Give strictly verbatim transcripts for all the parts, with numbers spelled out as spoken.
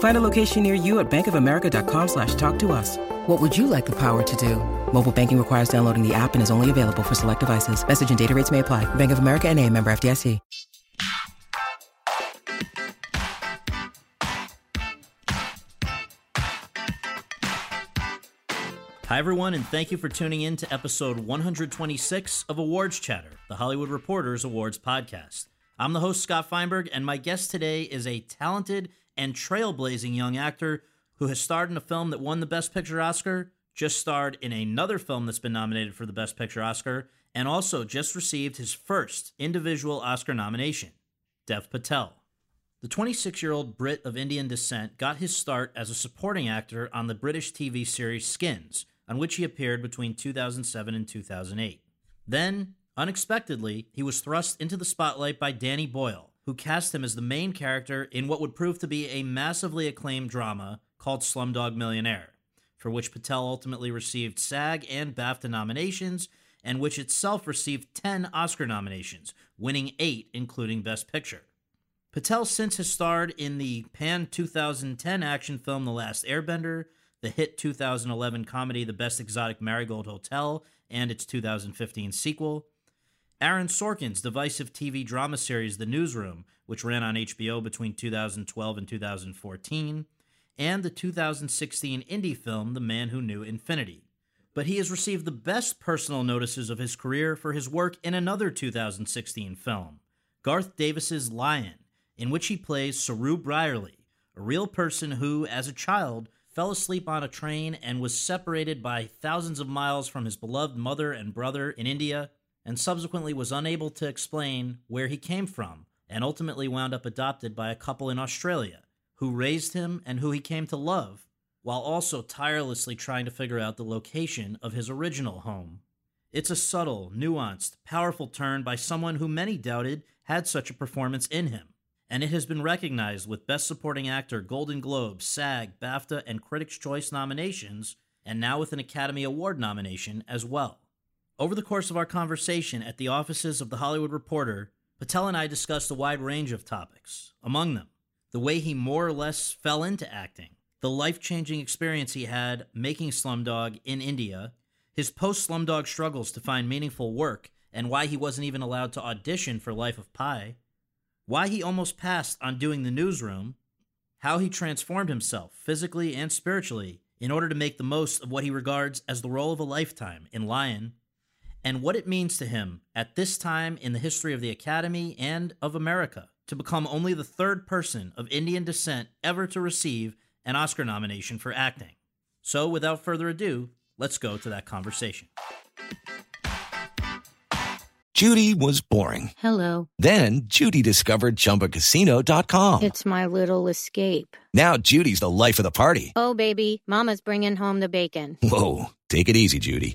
Find a location near you at bankofamerica.com slash talk to us. What would you like the power to do? Mobile banking requires downloading the app and is only available for select devices. Message and data rates may apply. Bank of America N A, member F D I C. Hi, everyone, and thank you for tuning in to episode one hundred twenty-six of Awards Chatter, the Hollywood Reporter's awards podcast. I'm the host, Scott Feinberg, and my guest today is a talented and trailblazing young actor who has starred in a film that won the Best Picture Oscar, just starred in another film that's been nominated for the Best Picture Oscar, and also just received his first individual Oscar nomination, Dev Patel. The twenty-six-year-old Brit of Indian descent got his start as a supporting actor on the British T V series Skins, on which he appeared between two thousand seven and two thousand eight. Then, unexpectedly, he was thrust into the spotlight by Danny Boyle, who cast him as the main character in what would prove to be a massively acclaimed drama called Slumdog Millionaire, for which Patel ultimately received SAG and BAFTA nominations, and which itself received ten Oscar nominations, winning eight, including Best Picture. Patel since has starred in the pan-twenty ten action film The Last Airbender, the hit two thousand eleven comedy The Best Exotic Marigold Hotel, and its two thousand fifteen sequel, Aaron Sorkin's divisive T V drama series The Newsroom, which ran on H B O between two thousand twelve and two thousand fourteen, and the two thousand sixteen indie film The Man Who Knew Infinity. But he has received the best personal notices of his career for his work in another two thousand sixteen film, Garth Davis's Lion, in which he plays Saroo Brierley, a real person who, as a child, fell asleep on a train and was separated by thousands of miles from his beloved mother and brother in India, and subsequently was unable to explain where he came from, and ultimately wound up adopted by a couple in Australia, who raised him and who he came to love, while also tirelessly trying to figure out the location of his original home. It's a subtle, nuanced, powerful turn by someone who many doubted had such a performance in him, and it has been recognized with Best Supporting Actor, Golden Globe, SAG, BAFTA, and Critics' Choice nominations, and now with an Academy Award nomination as well. Over the course of our conversation at the offices of The Hollywood Reporter, Patel and I discussed a wide range of topics, among them the way he more or less fell into acting, the life-changing experience he had making Slumdog in India, his post-Slumdog struggles to find meaningful work and why he wasn't even allowed to audition for Life of Pi, why he almost passed on doing The Newsroom, how he transformed himself physically and spiritually in order to make the most of what he regards as the role of a lifetime in Lion, and what it means to him at this time in the history of the Academy and of America to become only the third person of Indian descent ever to receive an Oscar nomination for acting. So without further ado, let's go to that conversation. Judi was boring. Hello. Then Judi discovered Chumba Casino dot com. It's my little escape. Now Judi's the life of the party. Oh, baby, mama's bringing home the bacon. Whoa, take it easy, Judi.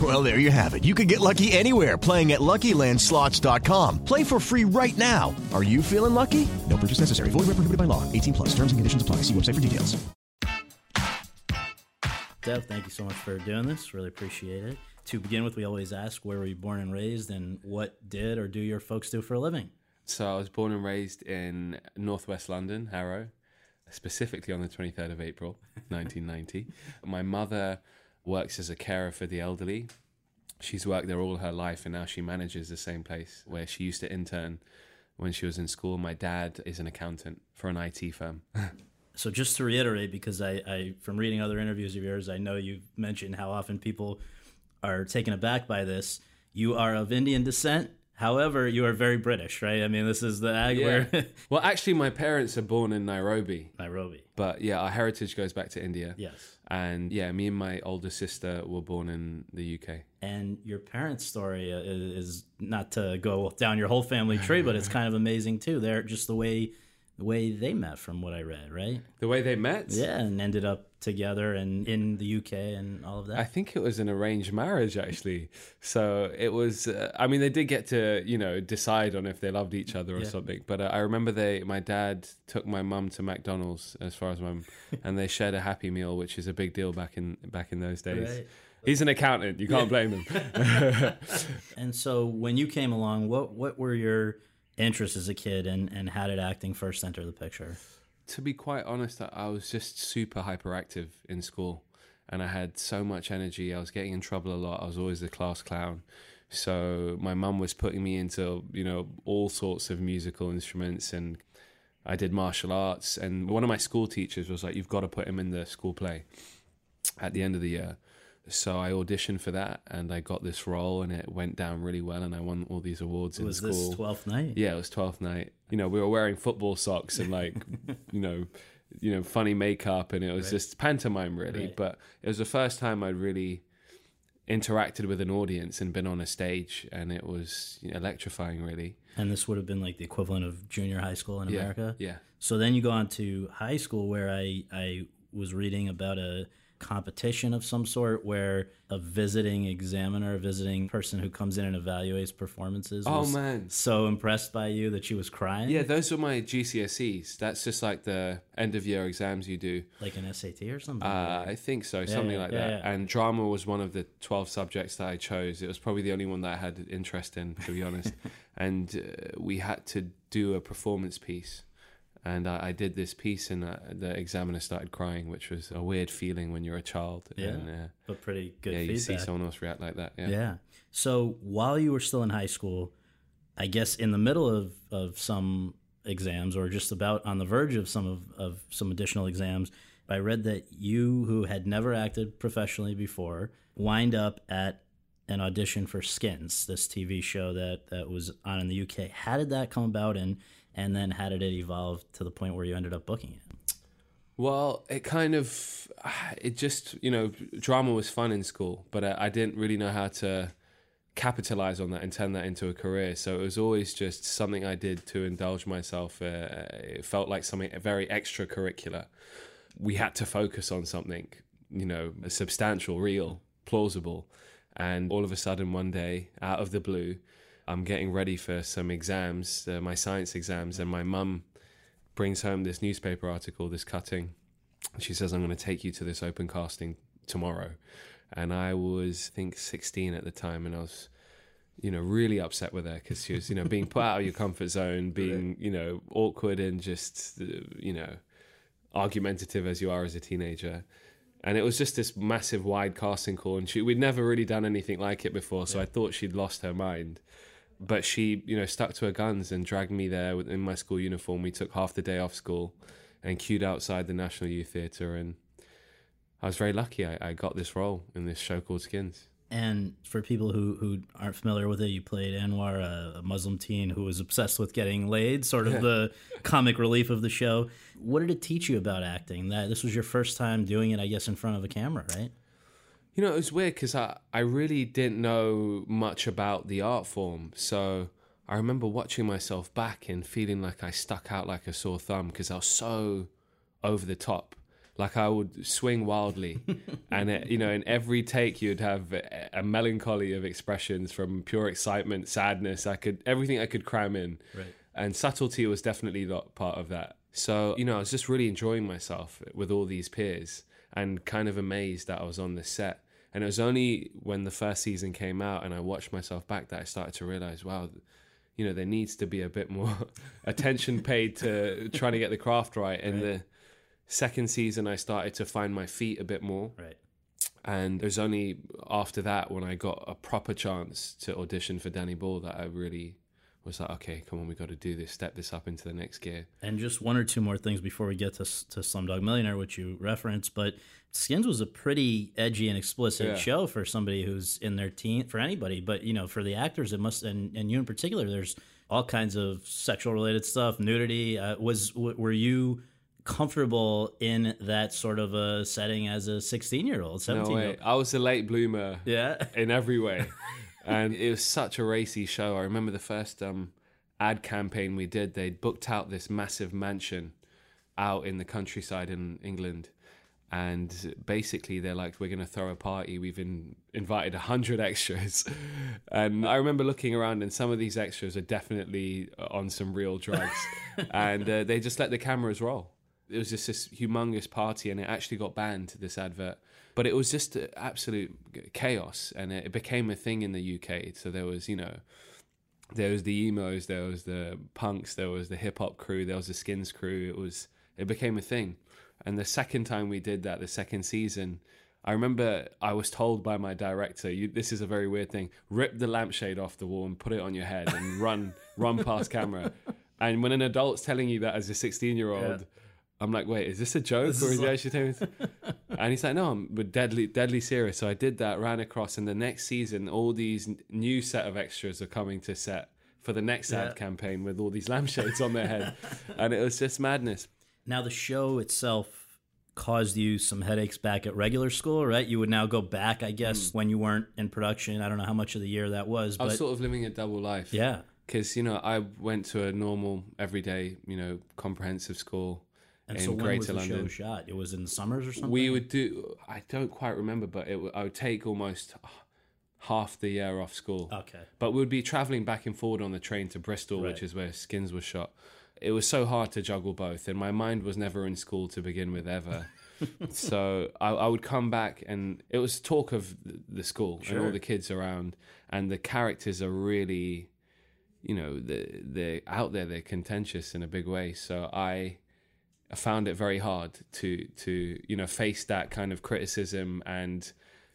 Well, there you have it. You can get lucky anywhere, playing at Lucky Land Slots dot com. Play for free right now. Are you feeling lucky? No purchase necessary. Void where prohibited by law. eighteen plus. Terms and conditions apply. See website for details. Dev, thank you so much for doing this. Really appreciate it. To begin with, we always ask, where were you born and raised, and what did or do your folks do for a living? So I was born and raised in northwest London, Harrow, specifically on the twenty-third of April, nineteen ninety. My mother works as a carer for the elderly. She's worked there all her life, and now she manages the same place where she used to intern when she was in school. My dad is an accountant for an I T firm. So just to reiterate, because I, I, from reading other interviews of yours, I know you've mentioned how often people are taken aback by this. You are of Indian descent. However, you are very British, right? I mean, this is the ag yeah. where... Well, actually, my parents are born in Nairobi. Nairobi. But yeah, our heritage goes back to India. Yes. And yeah, me and my older sister were born in the U K. And your parents' story is, not to go down your whole family tree, but it's kind of amazing too. They're just the way... The way they met, from what I read, right? The way they met? Yeah, and ended up together and in the U K and all of that. I think it was an arranged marriage, actually. So it was, uh, I mean, they did get to, you know, decide on if they loved each other or yeah. something. But uh, I remember they, my dad took my mum to McDonald's, as far as my mum, and they shared a Happy Meal, which is a big deal back in back in those days. Right. He's an accountant. You can't blame him. And so when you came along, what what were your... interest as a kid, and, and how did acting first enter the picture? To be quite honest, I was just super hyperactive in school, and I had so much energy. I was getting in trouble a lot. I was always the class clown. So my mum was putting me into, you know, all sorts of musical instruments, and I did martial arts. And one of my school teachers was like, you've got to put him in the school play at the end of the year. So I auditioned for that, and I got this role, and it went down really well, and I won all these awards in school. Was this twelfth night? Yeah, it was twelfth night. You know, we were wearing football socks and like, you know, you know, funny makeup, and it was right. just pantomime really. Right. But it was the first time I'd really interacted with an audience and been on a stage, and it was, you know, electrifying really. And this would have been like the equivalent of junior high school in yeah, America? Yeah. So then you go on to high school, where I, I was reading about a competition of some sort where a visiting examiner, a visiting person who comes in and evaluates performances oh, was man. so impressed by you that she was crying. Yeah, those were my G C S Es. That's just like the end of year exams you do. Like an S A T or something? Uh, I think so, yeah, something yeah, like yeah, that. Yeah. And drama was one of the twelve subjects that I chose. It was probably the only one that I had interest in, to be honest. And uh, we had to do a performance piece. And I, I did this piece, and I, the examiner started crying, which was a weird feeling when you're a child. Yeah, and, uh, but pretty good yeah, feedback. Yeah, you see someone else react like that. Yeah. yeah. So while you were still in high school, I guess in the middle of, of some exams, or just about on the verge of some of, of some additional exams, I read that you, who had never acted professionally before, wind up at an audition for Skins, this T V show that, that was on in the U K. How did that come about, and and then how did it evolve to the point where you ended up booking it? Well, it kind of, it just, you know, drama was fun in school, but I, I didn't really know how to capitalize on that and turn that into a career. So it was always just something I did to indulge myself. Uh, it felt like something very extracurricular. We had to focus on something, you know, substantial, real, plausible. And all of a sudden, one day, out of the blue, I'm getting ready for some exams, uh, my science exams, and my mum brings home this newspaper article, this cutting. She says, I'm going to take you to this open casting tomorrow. And I was, I think, sixteen at the time, and I was, you know, really upset with her, because she was, you know, being put out of your comfort zone, being, you know, awkward and just, you know, argumentative as you are as a teenager. And it was just this massive wide casting call, and she, we'd never really done anything like it before, so yeah. I thought she'd lost her mind. But she, you know, stuck to her guns and dragged me there in my school uniform. We took half the day off school and queued outside the National Youth Theatre, and I was very lucky. I, I got this role in this show called Skins. And for people who, who aren't familiar with it, you played Anwar, a, a Muslim teen who was obsessed with getting laid, sort of yeah. the comic relief of the show. What did it teach you about acting? That this was your first time doing it, I guess, in front of a camera, right? You know, it was weird because I, I really didn't know much about the art form. So I remember watching myself back and feeling like I stuck out like a sore thumb because I was so over the top. Like I would swing wildly and, it, you know, in every take you'd have a melancholy of expressions from pure excitement, sadness. I could, everything I could cram in. Right. And subtlety was definitely not part of that. So, you know, I was just really enjoying myself with all these peers. and kind of amazed that I was on this set. And it was only when the first season came out and I watched myself back that I started to realize, wow, you know, there needs to be a bit more attention paid to trying to get the craft right. And right. the second season, I started to find my feet a bit more. Right. And it was only after that when I got a proper chance to audition for Danny Boyle that I really was like, okay, come on, we got to do this, step this up into the next gear. And just one or two more things before we get to to Slumdog Millionaire, which you referenced, but Skins was a pretty edgy and explicit yeah. show for somebody who's in their teen, for anybody, but you know, for the actors, it must, and, and you in particular, there's all kinds of sexual related stuff, nudity. Uh, was w- were you comfortable in that sort of a setting as a sixteen year old, seventeen year old? I was a late bloomer yeah in every way. And it was such a racy show. I remember the first um ad campaign we did, they booked out this massive mansion out in the countryside in England, and basically they're like, we're gonna throw a party, we've in- invited one hundred extras. And I remember looking around, and some of these extras are definitely on some real drugs. And uh, they just let the cameras roll. It was just this humongous party, and it actually got banned, this advert. But it was just absolute chaos, and it became a thing in the U K. So there was, you know, there was the emos, there was the punks, there was the hip-hop crew, there was the Skins crew. It was, it became a thing. And the second time we did that, the second season, I remember I was told by my director, you, this is a very weird thing, rip the lampshade off the wall and put it on your head and run run past camera. And when an adult's telling you that as a sixteen-year-old... Yeah. I'm like, wait, is this a joke this or is he like... actually telling me? And he's like, no, I'm deadly, deadly serious. So I did that, ran across, and the next season, all these n- new set of extras are coming to set for the next yeah. ad campaign with all these lampshades on their head, and it was just madness. Now the show itself caused you some headaches back at regular school, right? You would now go back, I guess, mm. when you weren't in production. I don't know how much of the year that was. But... I was sort of living a double life. Yeah, because you know, I went to a normal, everyday, you know, comprehensive school. And so when was the show shot? It was in the summers or something? We would do, I don't quite remember, but it, I would take almost half the year off school. Okay. But we would be traveling back and forward on the train to Bristol, right. which is where Skins was shot. It was so hard to juggle both, and my mind was never in school to begin with ever. So I, I would come back, and it was talk of the school sure. and all the kids around, and the characters are really, you know, they're, they're out there, they're contentious in a big way. So I... I found it very hard to, to, you know, face that kind of criticism. And,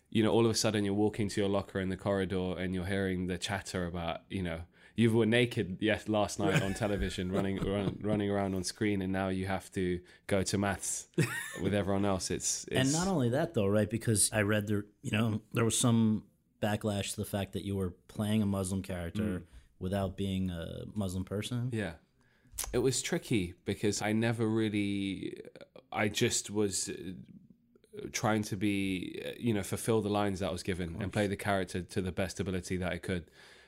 you know, all of a sudden you're walking to your locker in the corridor and you're hearing the chatter about, you know, you were naked yes, last night on television running run, running around on screen, and now you have to go to maths with everyone else. It's, it's And not only that, though, right, because I read there, you know, there was some backlash to the fact that you were playing a Muslim character mm. without being a Muslim person. Yeah. It was tricky because I never really, I just was trying to be, you know, fulfill the lines that I was given and play the character to the best ability that I could.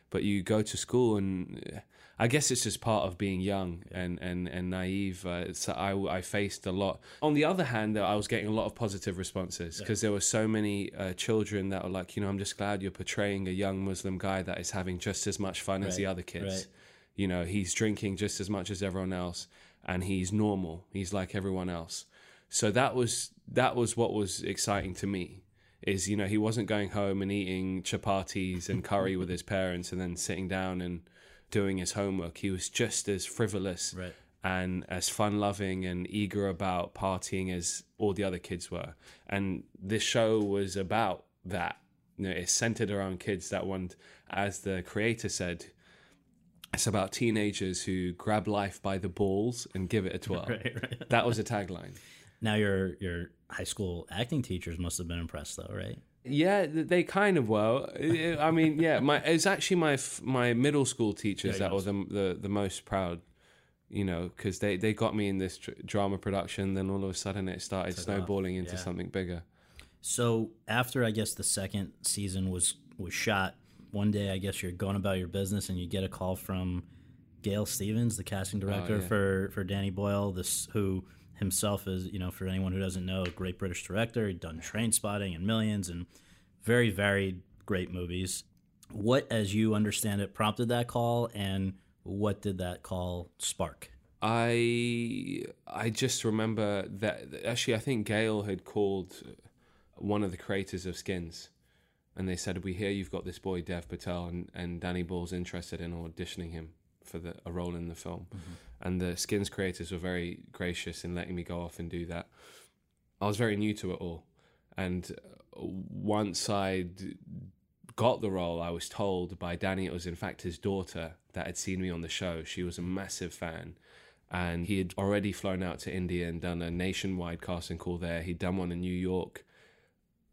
But you go to school, and I guess it's just part of being young and, and, and naive. Uh, so I, I faced a lot. On the other hand, though, I was getting a lot of positive responses because yeah. there were so many uh, children that were like, you know, I'm just glad you're portraying a young Muslim guy that is having just as much fun right. as the other kids. Right. You know, he's drinking just as much as everyone else, and he's normal. He's like everyone else. So that was that was what was exciting to me, is, you know, he wasn't going home and eating chapatis and curry with his parents and then sitting down and doing his homework. He was just as frivolous right. and as fun-loving and eager about partying as all the other kids were. And this show was about that. You know, it's centered around kids that want, as the creator said, it's about teenagers who grab life by the balls and give it a twirl. Right, right. That was a tagline. Now your your high school acting teachers must have been impressed, though, right? Yeah, they kind of were. I mean, yeah, my it's actually my my middle school teachers yeah, that were the, the the most proud. You know, because they, they got me in this tr- drama production. Then all of a sudden, it started Took snowballing off. into yeah. something bigger. So after, I guess, the second season was was shot. One day, I guess you're going about your business and you get a call from Gail Stevens, the casting director oh, yeah. for, for Danny Boyle, this who himself is, you know, for anyone who doesn't know, a great British director. He'd done Trainspotting and Millions and very varied great movies. What, as you understand it, prompted that call, and what did that call spark? I I just remember that actually I think Gail had called one of the creators of Skins, and they said, "We hear you've got this boy Dev Patel, and, and Danny Boyle's interested in auditioning him for the, a role in the film." Mm-hmm. And the Skins creators were very gracious in letting me go off and do that. I was very new to it all, and once I'd got the role, I was told by Danny it was in fact his daughter that had seen me on the show. She was a massive fan. And he had already flown out to India and done a nationwide casting call there. He'd done one in New York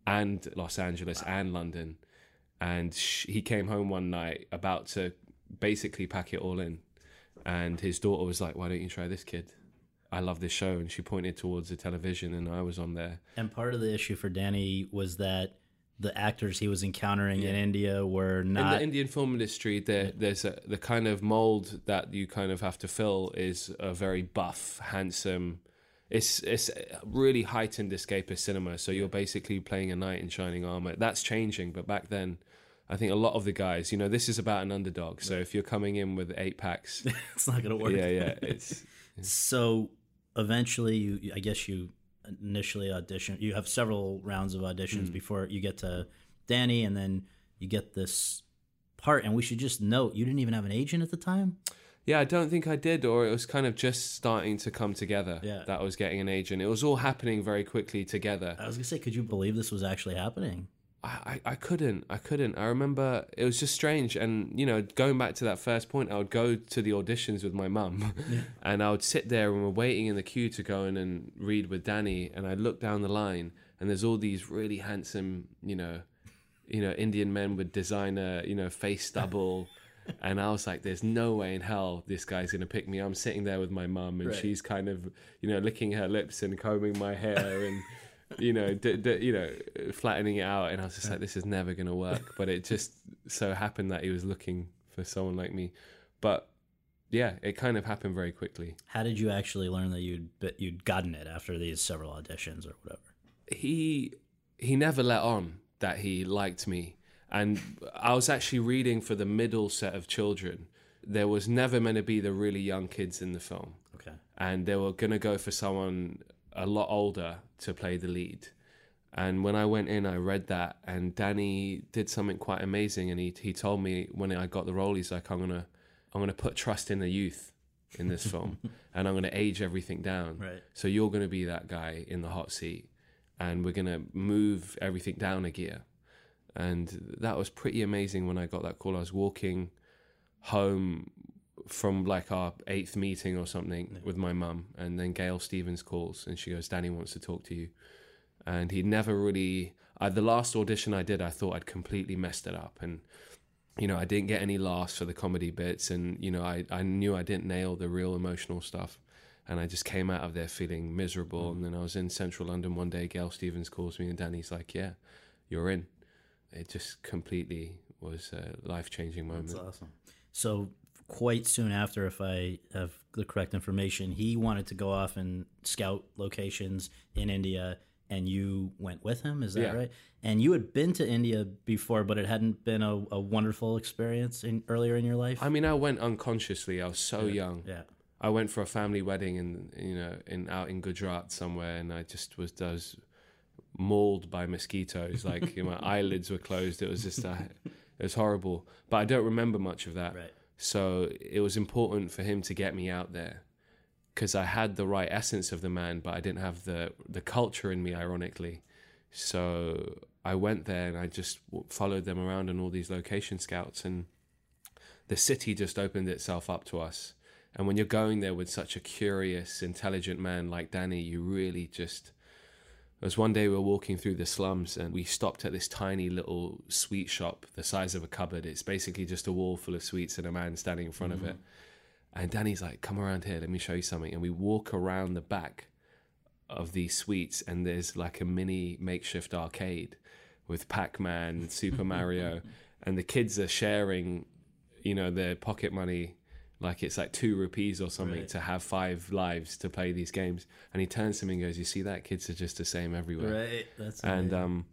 and Los Angeles and London. And she, he came home one night about to basically pack it all in. And his daughter was like, "Why don't you try this, kid? I love this show." And she pointed towards the television and I was on there. And part of the issue for Danny was that the actors he was encountering yeah. in India were not... In the Indian film industry, there, there's a, the kind of mold that you kind of have to fill is a very buff, handsome... It's it's really heightened escapist cinema, so you're basically playing a knight in shining armor. That's changing, but back then, I think a lot of the guys... You know, this is about an underdog, so if you're coming in with eight packs... it's not going to work. Yeah, yeah. It's, yeah. So, eventually, you, I guess you... initially audition you have several rounds of auditions mm. before you get to Danny, and then you get this part. And we should just note, you didn't even have an agent at the time. Yeah, I don't think I did, or it was kind of just starting to come together yeah. that I was getting an agent. It was all happening very quickly together. I was gonna say, could you believe this was actually happening? I, I, I couldn't I couldn't I remember it was just strange. And you know, going back to that first point, I would go to the auditions with my mum yeah. and I would sit there and we're waiting in the queue to go in and read with Danny, and I'd look down the line and there's all these really handsome you know you know Indian men with designer you know face stubble and I was like, there's no way in hell this guy's going to pick me. I'm sitting there with my mum and right. she's kind of you know licking her lips and combing my hair and you know, d- d- you know, flattening it out, and I was just like, this is never going to work. But it just so happened that he was looking for someone like me. But yeah, it kind of happened very quickly. How did you actually learn that you'd you'd gotten it after these several auditions or whatever? He he never let on that he liked me, and I was actually reading for the middle set of children. There was never meant to be the really young kids in the film. Okay, and they were going to go for someone a lot older to play the lead. And when I went in, I read that, and Danny did something quite amazing. And he he told me when I got the role, he's like, I'm gonna I'm gonna put trust in the youth in this film, and I'm gonna age everything down. Right. So you're gonna be that guy in the hot seat, and we're gonna move everything down a gear. And that was pretty amazing when I got that call. I was walking home from like our eighth meeting or something yeah. with my mum, and then Gail Stevens calls and she goes, Danny wants to talk to you. And he never really uh, the last audition I did, I thought I'd completely messed it up, and you know I didn't get any laughs for the comedy bits, and you know I, I knew I didn't nail the real emotional stuff, and I just came out of there feeling miserable. Mm-hmm. And then I was in central London one day, Gail Stevens calls me and Danny's like, yeah, you're in. It just completely was a life-changing moment. That's awesome. So quite soon after, if I have the correct information, he wanted to go off and scout locations in India, and you went with him. Is that yeah. right? And you had been to India before, but it hadn't been a, a wonderful experience in, earlier in your life. I mean, I went unconsciously. I was so yeah. young. Yeah, I went for a family wedding, in you know, in out in Gujarat somewhere, and I just was does mauled by mosquitoes. Like my eyelids were closed. It was just a, it was horrible. But I don't remember much of that. Right. So it was important for him to get me out there, because I had the right essence of the man, but I didn't have the, the culture in me, ironically. So I went there and I just followed them around on all these location scouts, and the city just opened itself up to us. And when you're going there with such a curious, intelligent man like Danny, you really just... It was one day we were walking through the slums and we stopped at this tiny little sweet shop the size of a cupboard. It's basically just a wall full of sweets and a man standing in front mm-hmm. of it. And Danny's like, come around here, let me show you something. And we walk around the back of these sweets and there's like a mini makeshift arcade with Pac-Man and Super Mario. And the kids are sharing, you know, their pocket money, like it's like two rupees or something right. to have five lives to play these games. And he turns to me and goes, you see that? Kids are just the same everywhere. Right. That's and right. um,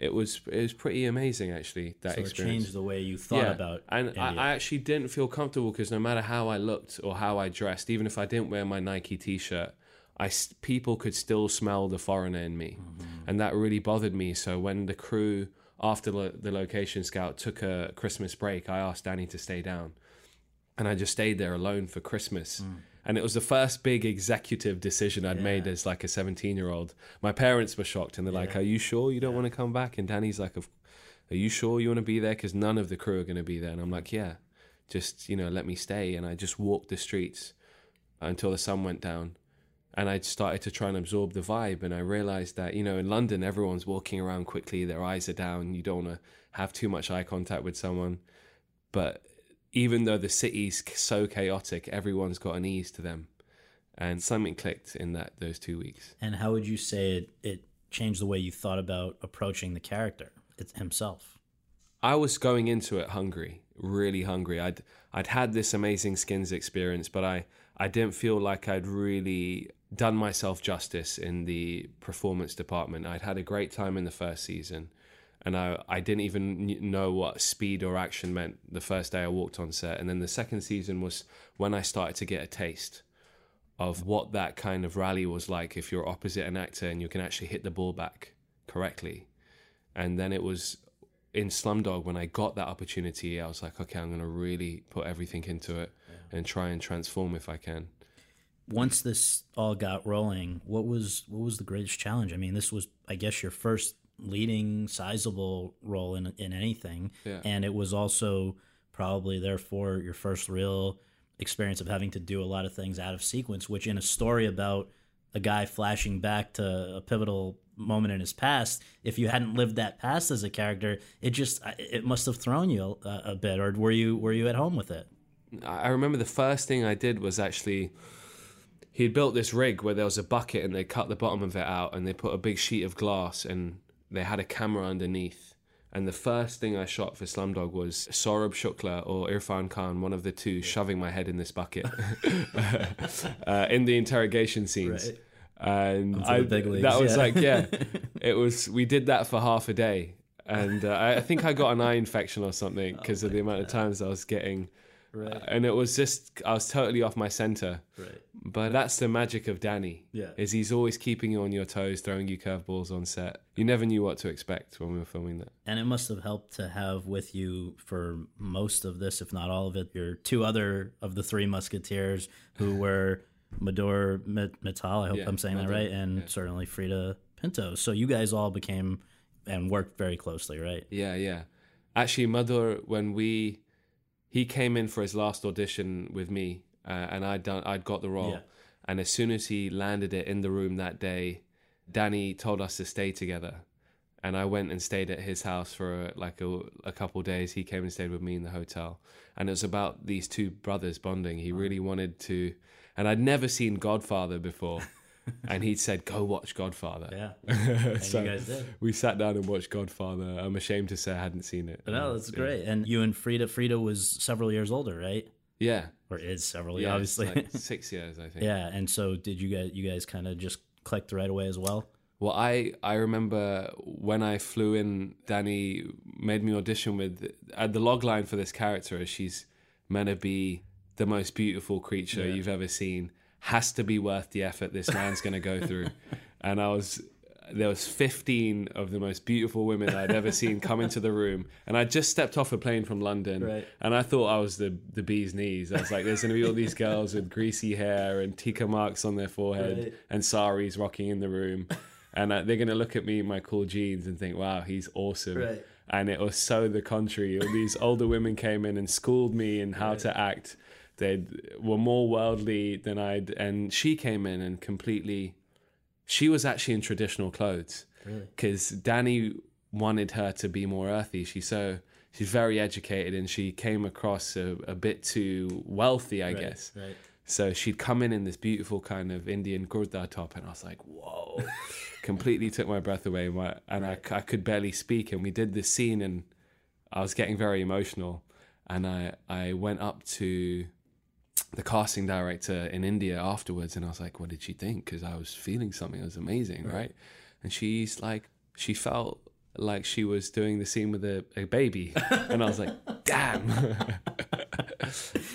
It was it was pretty amazing, actually, that so experience. So it changed the way you thought yeah. about it. And I, I actually didn't feel comfortable because no matter how I looked or how I dressed, even if I didn't wear my Nike T-shirt, I, people could still smell the foreigner in me. Mm-hmm. And that really bothered me. So when the crew, after lo- the location scout, took a Christmas break, I asked Danny to stay down. And I just stayed there alone for Christmas. Mm. And it was the first big executive decision I'd yeah. made as like a seventeen-year-old. My parents were shocked, and they're yeah. like, "Are you sure you don't yeah. want to come back?" And Danny's like, "Are you sure you want to be there? Because none of the crew are going to be there." And I'm like, "Yeah, just, you know, let me stay." And I just walked the streets until the sun went down. And I started to try and absorb the vibe. And I realized that, you know, in London, everyone's walking around quickly. Their eyes are down. You don't want to have too much eye contact with someone. But even though the city's so chaotic, everyone's got an ease to them. And something clicked in that those two weeks. And how would you say it, it changed the way you thought about approaching the character it's himself? I was going into it hungry, really hungry. I'd I'd had this amazing Skins experience, but I, I didn't feel like I'd really done myself justice in the performance department. I'd had a great time in the first season. And I, I didn't even know what speed or action meant the first day I walked on set. And then the second season was when I started to get a taste of what that kind of rally was like if you're opposite an actor and you can actually hit the ball back correctly. And then it was in Slumdog when I got that opportunity, I was like, okay, I'm going to really put everything into it yeah. and try and transform if I can. Once this all got rolling, what was what was the greatest challenge? I mean, this was, I guess, your first leading sizable role in in anything yeah. and it was also probably therefore your first real experience of having to do a lot of things out of sequence, which in a story about a guy flashing back to a pivotal moment in his past, if you hadn't lived that past as a character, it just it must have thrown you a, a bit. Or were you were you at home with it? I remember the first thing I did was actually, he'd built this rig where there was a bucket and they cut the bottom of it out and they put a big sheet of glass and they had a camera underneath. And the first thing I shot for Slumdog was Saurabh Shukla or Irrfan Khan, one of the two, yeah. shoving my head in this bucket uh, in the interrogation scenes. Right. And I, that yeah. was like, yeah, it was, we did that for half a day. And uh, I think I got an eye infection or something because oh of the amount God. of times I was getting. Right. Uh, and it was just, I was totally off my center. Right. But that's the magic of Danny, yeah. is he's always keeping you on your toes, throwing you curveballs on set. You never knew what to expect when we were filming that. And it must have helped to have with you for most of this, if not all of it, your two other of the three Musketeers, who were Madur Mittal, I hope yeah, I'm saying Madur, that right, and yeah. certainly Frida Pinto. So you guys all became and worked very closely, right? Yeah, yeah. Actually, Madur, when we... he came in for his last audition with me, uh, and I'd done, I'd got the role. Yeah. And as soon as he landed it in the room that day, Danny told us to stay together. And I went and stayed at his house for a, like a, a couple of days. He came and stayed with me in the hotel. And it was about these two brothers bonding. He really wanted to... and I'd never seen Godfather before. And he said, go watch Godfather. Yeah. So you guys did. We sat down and watched Godfather. I'm ashamed to say I hadn't seen it. But no, that's yeah. great. And you and Frida, Frida was several years older, right? Yeah. Or is several, yeah, obviously. Like six years, I think. Yeah. And so did you guys, you guys kind of just clicked right away as well? Well, I, I remember when I flew in, Danny made me audition with, uh, the log line for this character is she's meant to be the most beautiful creature yeah. you've ever seen. Has to be worth the effort this man's going to go through. And I was, there was fifteen of the most beautiful women I'd ever seen come into the room. And I just stepped off a plane from London. Right. And I thought I was the, the bee's knees. I was like, there's going to be all these girls with greasy hair and tikka marks on their forehead right. and saris rocking in the room. And they're going to look at me in my cool jeans and think, wow, he's awesome. Right. And it was so the contrary. All these older women came in and schooled me in how right. to act. They were more worldly than I'd... and she came in and completely... she was actually in traditional clothes. Really? Because Danny wanted her to be more earthy. She's so she's very educated and she came across a, a bit too wealthy, I right, guess. Right. So she'd come in in this beautiful kind of Indian kurta top and I was like, whoa. Completely took my breath away. My, and right. I, I could barely speak. And we did this scene and I was getting very emotional. And I, I went up to... the casting director in India afterwards, and I was like, what did she think? Because I was feeling something that was amazing, right. right? And she's like, she felt like she was doing the scene with a, a baby. And I was like, damn.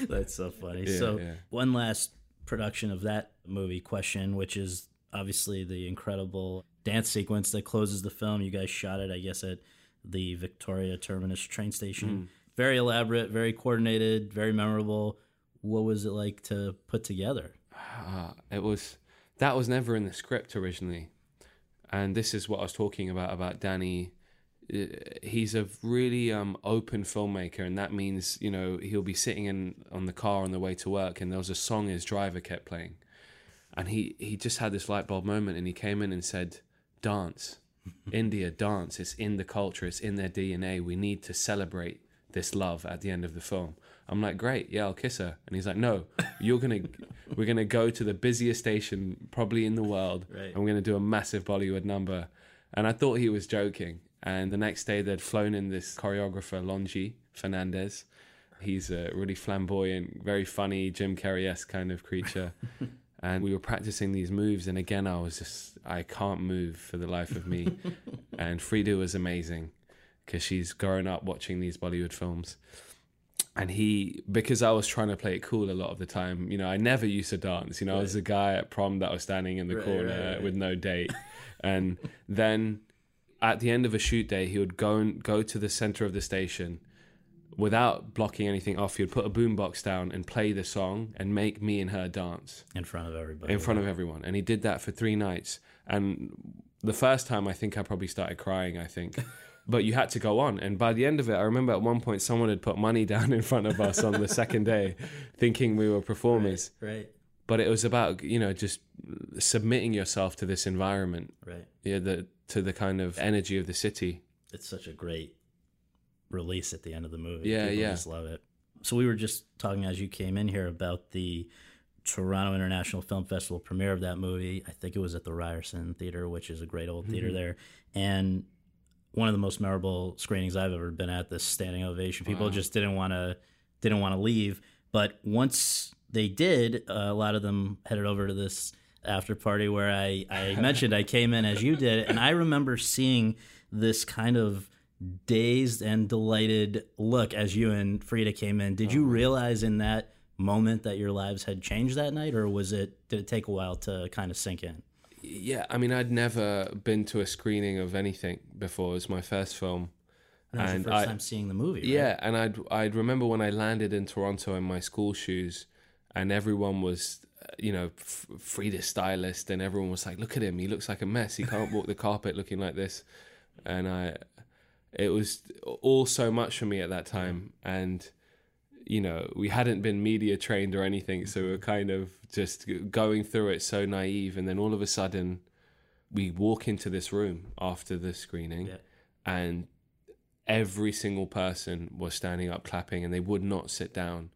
That's so funny. Yeah, so yeah. One last production of that movie question, which is obviously the incredible dance sequence that closes the film. You guys shot it, I guess, at the Victoria Terminus train station. Mm. Very elaborate, very coordinated, very memorable. What was it like to put together? Uh, it was, that was never in the script originally. And this is what I was talking about, about Danny. He's a really um, open filmmaker, and that means, you know, he'll be sitting in on the car on the way to work, and there was a song his driver kept playing. And he, he just had this light bulb moment, and he came in and said, dance, India, dance. It's in the culture. It's in their D N A. We need to celebrate this love at the end of the film. I'm like, great, yeah, I'll kiss her. And he's like, no, you're gonna, we're gonna go to the busiest station probably in the world, right, and we're gonna do a massive Bollywood number. And I thought he was joking. And the next day they'd flown in this choreographer, Lonji Fernandez. He's a really flamboyant, very funny, Jim Carrey-esque kind of creature. And we were practicing these moves, and again, I was just, I can't move for the life of me. And Frida was amazing because she's grown up watching these Bollywood films. And he, because I was trying to play it cool a lot of the time, you know, I never used to dance. You know, right. I was a guy at prom that was standing in the right, corner right, right. with no date. And then at the end of a shoot day, he would go and go to the center of the station without blocking anything off. He would put a boombox down and play the song and make me and her dance. In front of everybody. In front right? of everyone. And he did that for three nights. And the first time, I think I probably started crying, I think. But you had to go on. And by the end of it, I remember at one point someone had put money down in front of us on the second day thinking we were performers. Right, right. But it was about, you know, just submitting yourself to this environment. Right. Yeah, the, to the kind of energy of the city. It's such a great release at the end of the movie. Yeah, People yeah. just love it. So we were just talking as you came in here about the Toronto International Film Festival premiere of that movie. I think it was at the Ryerson Theater, which is a great old mm-hmm. theater there. And one of the most memorable screenings I've ever been at, this standing ovation. People wow. just didn't want to didn't want to leave. But once they did, uh, a lot of them headed over to this after party where I, I mentioned I came in as you did. And I remember seeing this kind of dazed and delighted look as you and Frida came in. Did oh, you realize in that moment that your lives had changed that night, or was it did it take a while to kind of sink in? Yeah, I mean, I'd never been to a screening of anything before. It was my first film. And that was and your first I, time seeing the movie, right? Yeah, and I'd, I'd remember when I landed in Toronto in my school shoes, and everyone was, you know, F- Frida's stylist, and everyone was like, look at him, he looks like a mess, he can't walk the carpet looking like this. And I, it was all so much for me at that time. And, you know, we hadn't been media trained or anything, so we were kind of just going through it so naive. And then all of a sudden, we walk into this room after the screening, yeah. and every single person was standing up clapping, and they would not sit down.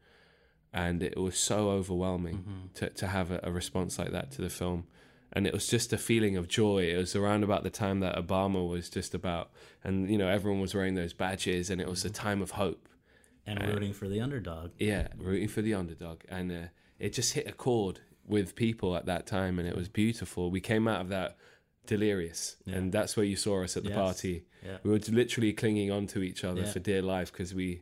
And it was so overwhelming mm-hmm. to, to have a, a response like that to the film. And it was just a feeling of joy. It was around about the time that Obama was just about, and, you know, everyone was wearing those badges, and it was mm-hmm. a time of hope. And rooting for the underdog. Yeah, rooting for the underdog. And uh, it just hit a chord with people at that time, and it was beautiful. We came out of that delirious, yeah. and that's where you saw us at the yes. party. Yeah. We were literally clinging on to each other yeah. for dear life because we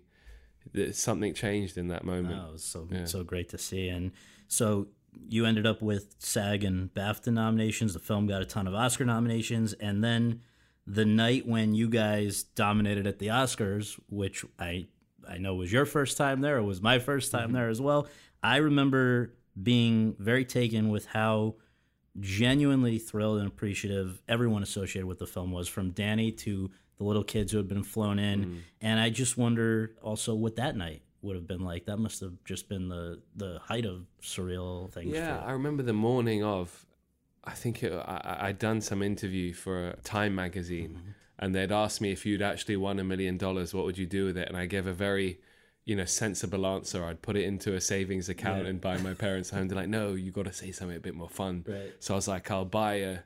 something changed in that moment. Oh, it was so, yeah. so great to see. And so you ended up with SAG and BAFTA nominations. The film got a ton of Oscar nominations, and then the night when you guys dominated at the Oscars, which I... I know it was your first time there. It was my first time mm-hmm. there as well. I remember being very taken with how genuinely thrilled and appreciative everyone associated with the film was, from Danny to the little kids who had been flown in. Mm. And I just wonder also what that night would have been like. That must have just been the, the height of surreal things. Yeah, I remember the morning of, I think it, I, I'd done some interview for Time magazine. Mm-hmm. And they'd asked me, if you'd actually won a million dollars, what would you do with it? And I gave a very, you know, sensible answer. I'd put it into a savings account yeah. and buy my parents' home. They're like, no, you got to say something a bit more fun. Right. So I was like, I'll buy a,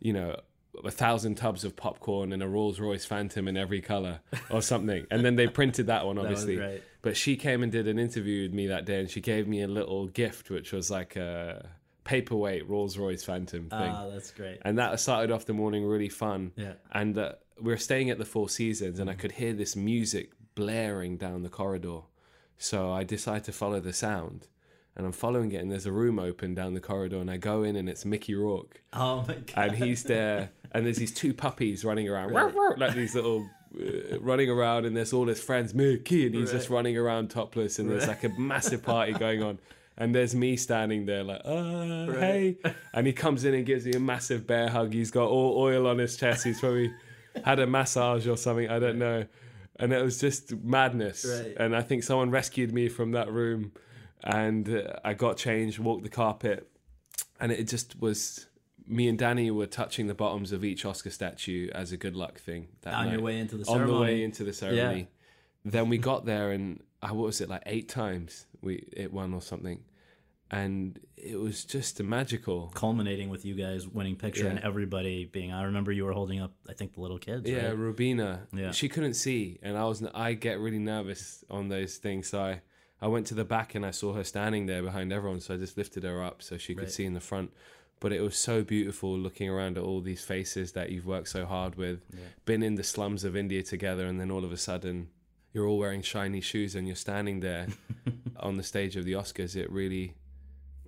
you know, a thousand tubs of popcorn and a Rolls Royce Phantom in every color or something. And then they printed that one, obviously. That was right. But she came and did an interview with me that day, and she gave me a little gift, which was like a paperweight Rolls Royce Phantom thing. Oh, that's great. And that started off the morning really fun. Yeah. And uh, we were staying at the Four Seasons, and I could hear this music blaring down the corridor. So I decide to follow the sound, and I'm following it, and there's a room open down the corridor, and I go in, and it's Mickey Rourke. Oh my God. And he's there, and there's these two puppies running around, right. Row, row, like these little uh, running around, and there's all his friends, Mickey, and he's right. just running around topless, and right. there's like a massive party going on. And there's me standing there like, oh, right. hey. And he comes in and gives me a massive bear hug. He's got all oil on his chest. He's probably had a massage or something. I don't know. And it was just madness. Right. And I think someone rescued me from that room. And uh, I got changed, walked the carpet. And it just was... Me and Danny were touching the bottoms of each Oscar statue as a good luck thing. That On night. your way into the ceremony. On the way into the ceremony. Yeah. Then we got there and... What was it, like eight times we it won or something, and it was just magical. Culminating with you guys winning picture yeah. and everybody being. I remember you were holding up, I think, the little kids. Yeah, right? Rubina. Yeah, she couldn't see, and I was. I get really nervous on those things, so I I went to the back and I saw her standing there behind everyone, so I just lifted her up so she could right. see in the front. But it was so beautiful looking around at all these faces that you've worked so hard with, yeah. been in the slums of India together, and then all of a sudden. You're all wearing shiny shoes and you're standing there on the stage of the Oscars. It really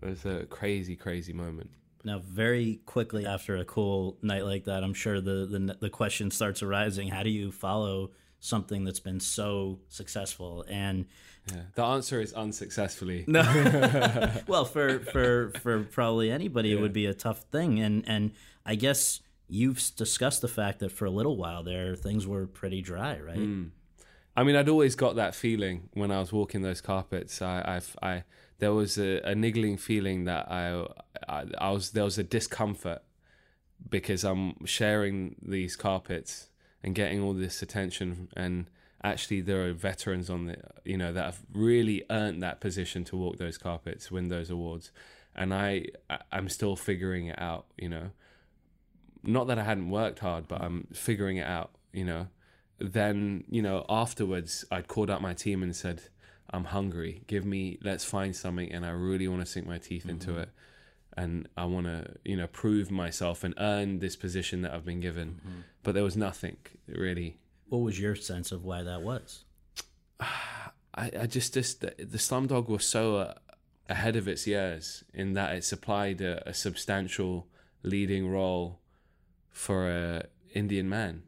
was a crazy, crazy moment. Now, very quickly after a cool night like that, I'm sure the, the, the question starts arising. How do you follow something that's been so successful? And yeah, the answer is unsuccessfully. No. Well, for, for, for probably anybody, yeah. it would be a tough thing. And, and I guess you've discussed the fact that for a little while there, things were pretty dry, right? Mm. I mean, I'd always got that feeling when I was walking those carpets. I, I've, I, there was a, a niggling feeling that I, I, I was there was a discomfort because I'm sharing these carpets and getting all this attention, and actually there are veterans on the, you know, that have really earned that position to walk those carpets, win those awards, and I, I'm still figuring it out, you know. Not that I hadn't worked hard, but I'm figuring it out, you know. Then, you know, afterwards, I'd called up my team and said, I'm hungry. Give me, let's find something. And I really want to sink my teeth mm-hmm. into it. And I want to, you know, prove myself and earn this position that I've been given. Mm-hmm. But there was nothing, really. What was your sense of why that was? I, I just, just the, the Slumdog was so uh, ahead of its years in that it supplied a, a substantial leading role for an Indian man.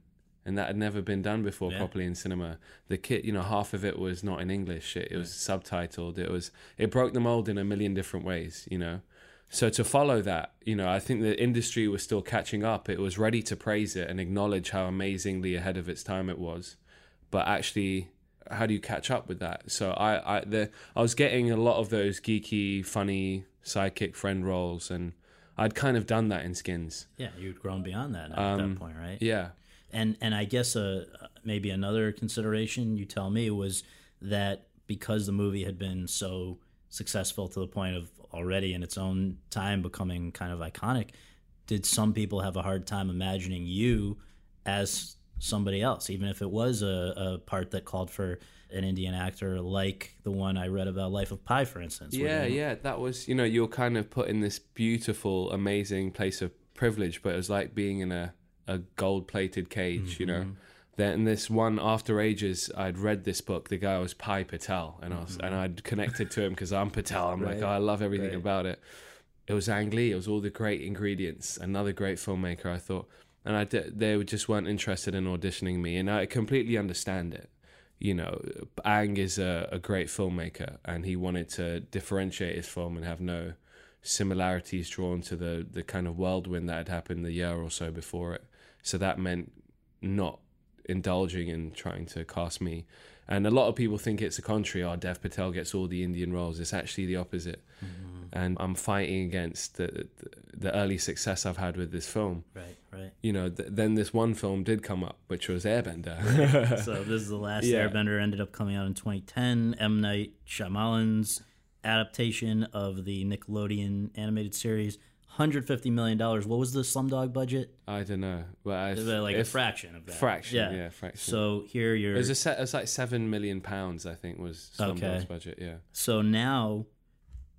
And that had never been done before yeah. properly in cinema. The kit, you know, half of it was not in English. It, it was yeah. subtitled. It was it broke the mold in a million different ways, you know. So to follow that, you know, I think the industry was still catching up. It was ready to praise it and acknowledge how amazingly ahead of its time it was. But actually, how do you catch up with that? So I, I, the, I was getting a lot of those geeky, funny, sidekick friend roles, and I'd kind of done that in Skins. Yeah, you'd grown beyond that at um, that point, right? Yeah. And and I guess uh, maybe another consideration, you tell me, was that because the movie had been so successful to the point of already in its own time becoming kind of iconic, did some people have a hard time imagining you as somebody else, even if it was a, a part that called for an Indian actor like the one I read about, Life of Pi, for instance? Yeah, you know? yeah, that was, you know, you're kind of put in this beautiful, amazing place of privilege, but it was like being in a... a gold-plated cage, mm-hmm. you know. Then this one, after ages, I'd read this book. The guy was Pi Patel, and I was, mm-hmm. and I'd connected to him because I'm Patel. I'm right. like, oh, I love everything right. about it. It was Ang Lee. It was all the great ingredients. Another great filmmaker, I thought. And I d- they just weren't interested in auditioning me, and I completely understand it. You know, Ang is a, a great filmmaker, and he wanted to differentiate his film and have no similarities drawn to the the kind of whirlwind that had happened the year or so before it. So that meant not indulging in trying to cast me. And a lot of people think it's the contrary. Oh, Dev Patel gets all the Indian roles. It's actually the opposite. Mm-hmm. And I'm fighting against the, the the early success I've had with this film. Right, right. You know, th- then this one film did come up, which was Airbender. Right. So this is The Last yeah. Airbender. Ended up coming out in twenty ten. M. Night Shyamalan's adaptation of the Nickelodeon animated series. one hundred fifty million dollars. What was the Slumdog budget? I don't know. Well, it was like a fraction of that. Fraction, yeah. yeah, fraction. So here you're... It was, a set, it was like seven million pounds, I think, was Slumdog's okay. budget, yeah. So now,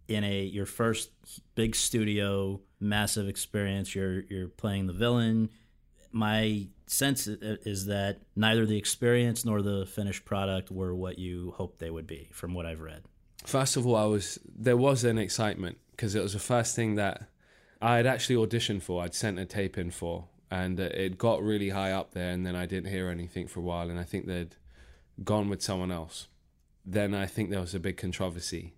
in a your first big studio, massive experience, you're you're playing the villain. my sense is that neither the experience nor the finished product were what you hoped they would be, from what I've read. First of all, I was there was an excitement because it was the first thing that I had actually auditioned for. I'd sent a tape in for, and it got really high up there, and then I didn't hear anything for a while, and I think they'd gone with someone else. Then I think there was a big controversy.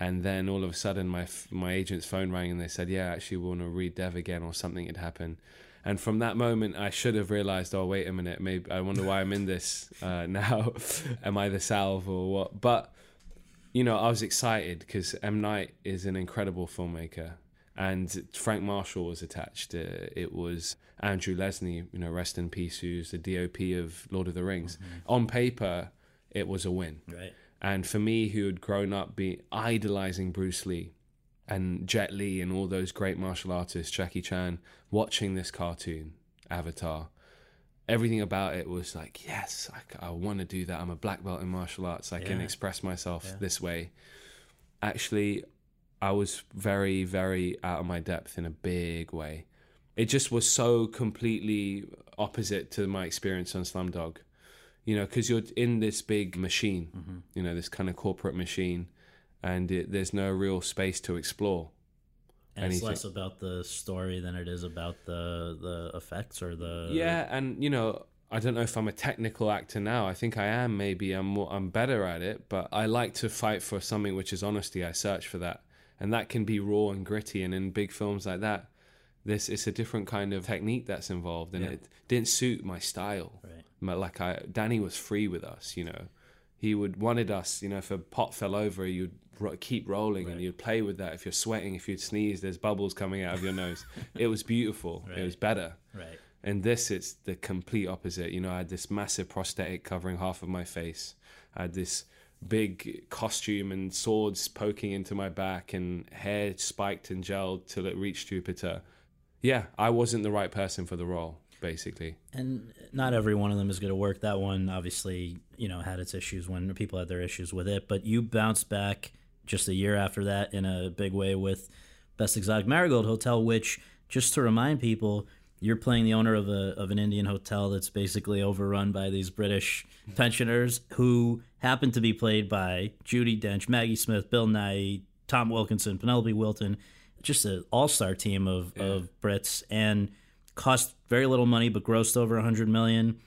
And then all of a sudden, my my agent's phone rang and they said, yeah, actually, we want to read Dev again, or something had happened. And from that moment, I should have realized, oh, wait a minute, maybe I wonder why I'm in this uh, now. Am I the salve or what? But, you know, I was excited because M. Night is an incredible filmmaker. And Frank Marshall was attached. Uh, it was Andrew Lesnie, you know, rest in peace, who's the D O P of Lord of the Rings. Mm-hmm. On paper, it was a win. Right. And for me, who had grown up be idolizing Bruce Lee and Jet Li and all those great martial artists, Jackie Chan, watching this cartoon, Avatar, everything about it was like, yes, I, I want to do that. I'm a black belt in martial arts. I yeah. can express myself yeah. this way. Actually, I was very, very out of my depth in a big way. It just was so completely opposite to my experience on Slumdog. You know, because you're in this big machine, mm-hmm. you know, this kind of corporate machine, and it, there's no real space to explore. And anything. It's less about the story than it is about the the effects or the... Yeah, and, you know, I don't know if I'm a technical actor now. I think I am, maybe. I'm more, I'm better at it, but I like to fight for something which is honesty. I search for that. And that can be raw and gritty, and in big films like that, this it's a different kind of technique that's involved, and yeah. it didn't suit my style. Right. Like I, Danny was free with us, you know. He would wanted us, you know. If a pot fell over, you'd ro- keep rolling, right. and you'd play with that. If you're sweating, if you'd sneeze, there's bubbles coming out of your nose. It was beautiful. Right. It was better. Right. And this, it's the complete opposite. You know, I had this massive prosthetic covering half of my face. I had this big costume and swords poking into my back, and hair spiked and gelled till it reached Jupiter. Yeah, I wasn't the right person for the role. Basically. And not every one of them is going to work. That one obviously, you know, had its issues when people had their issues with it, but you bounced back just a year after that in a big way with Best Exotic Marigold Hotel, which, just to remind people, you're playing the owner of a of an Indian hotel that's basically overrun by these British pensioners who happen to be played by Judi Dench, Maggie Smith, Bill Nighy, Tom Wilkinson, Penelope Wilton, just an all-star team of, yeah. of Brits, and cost very little money, but grossed over one hundred million dollars.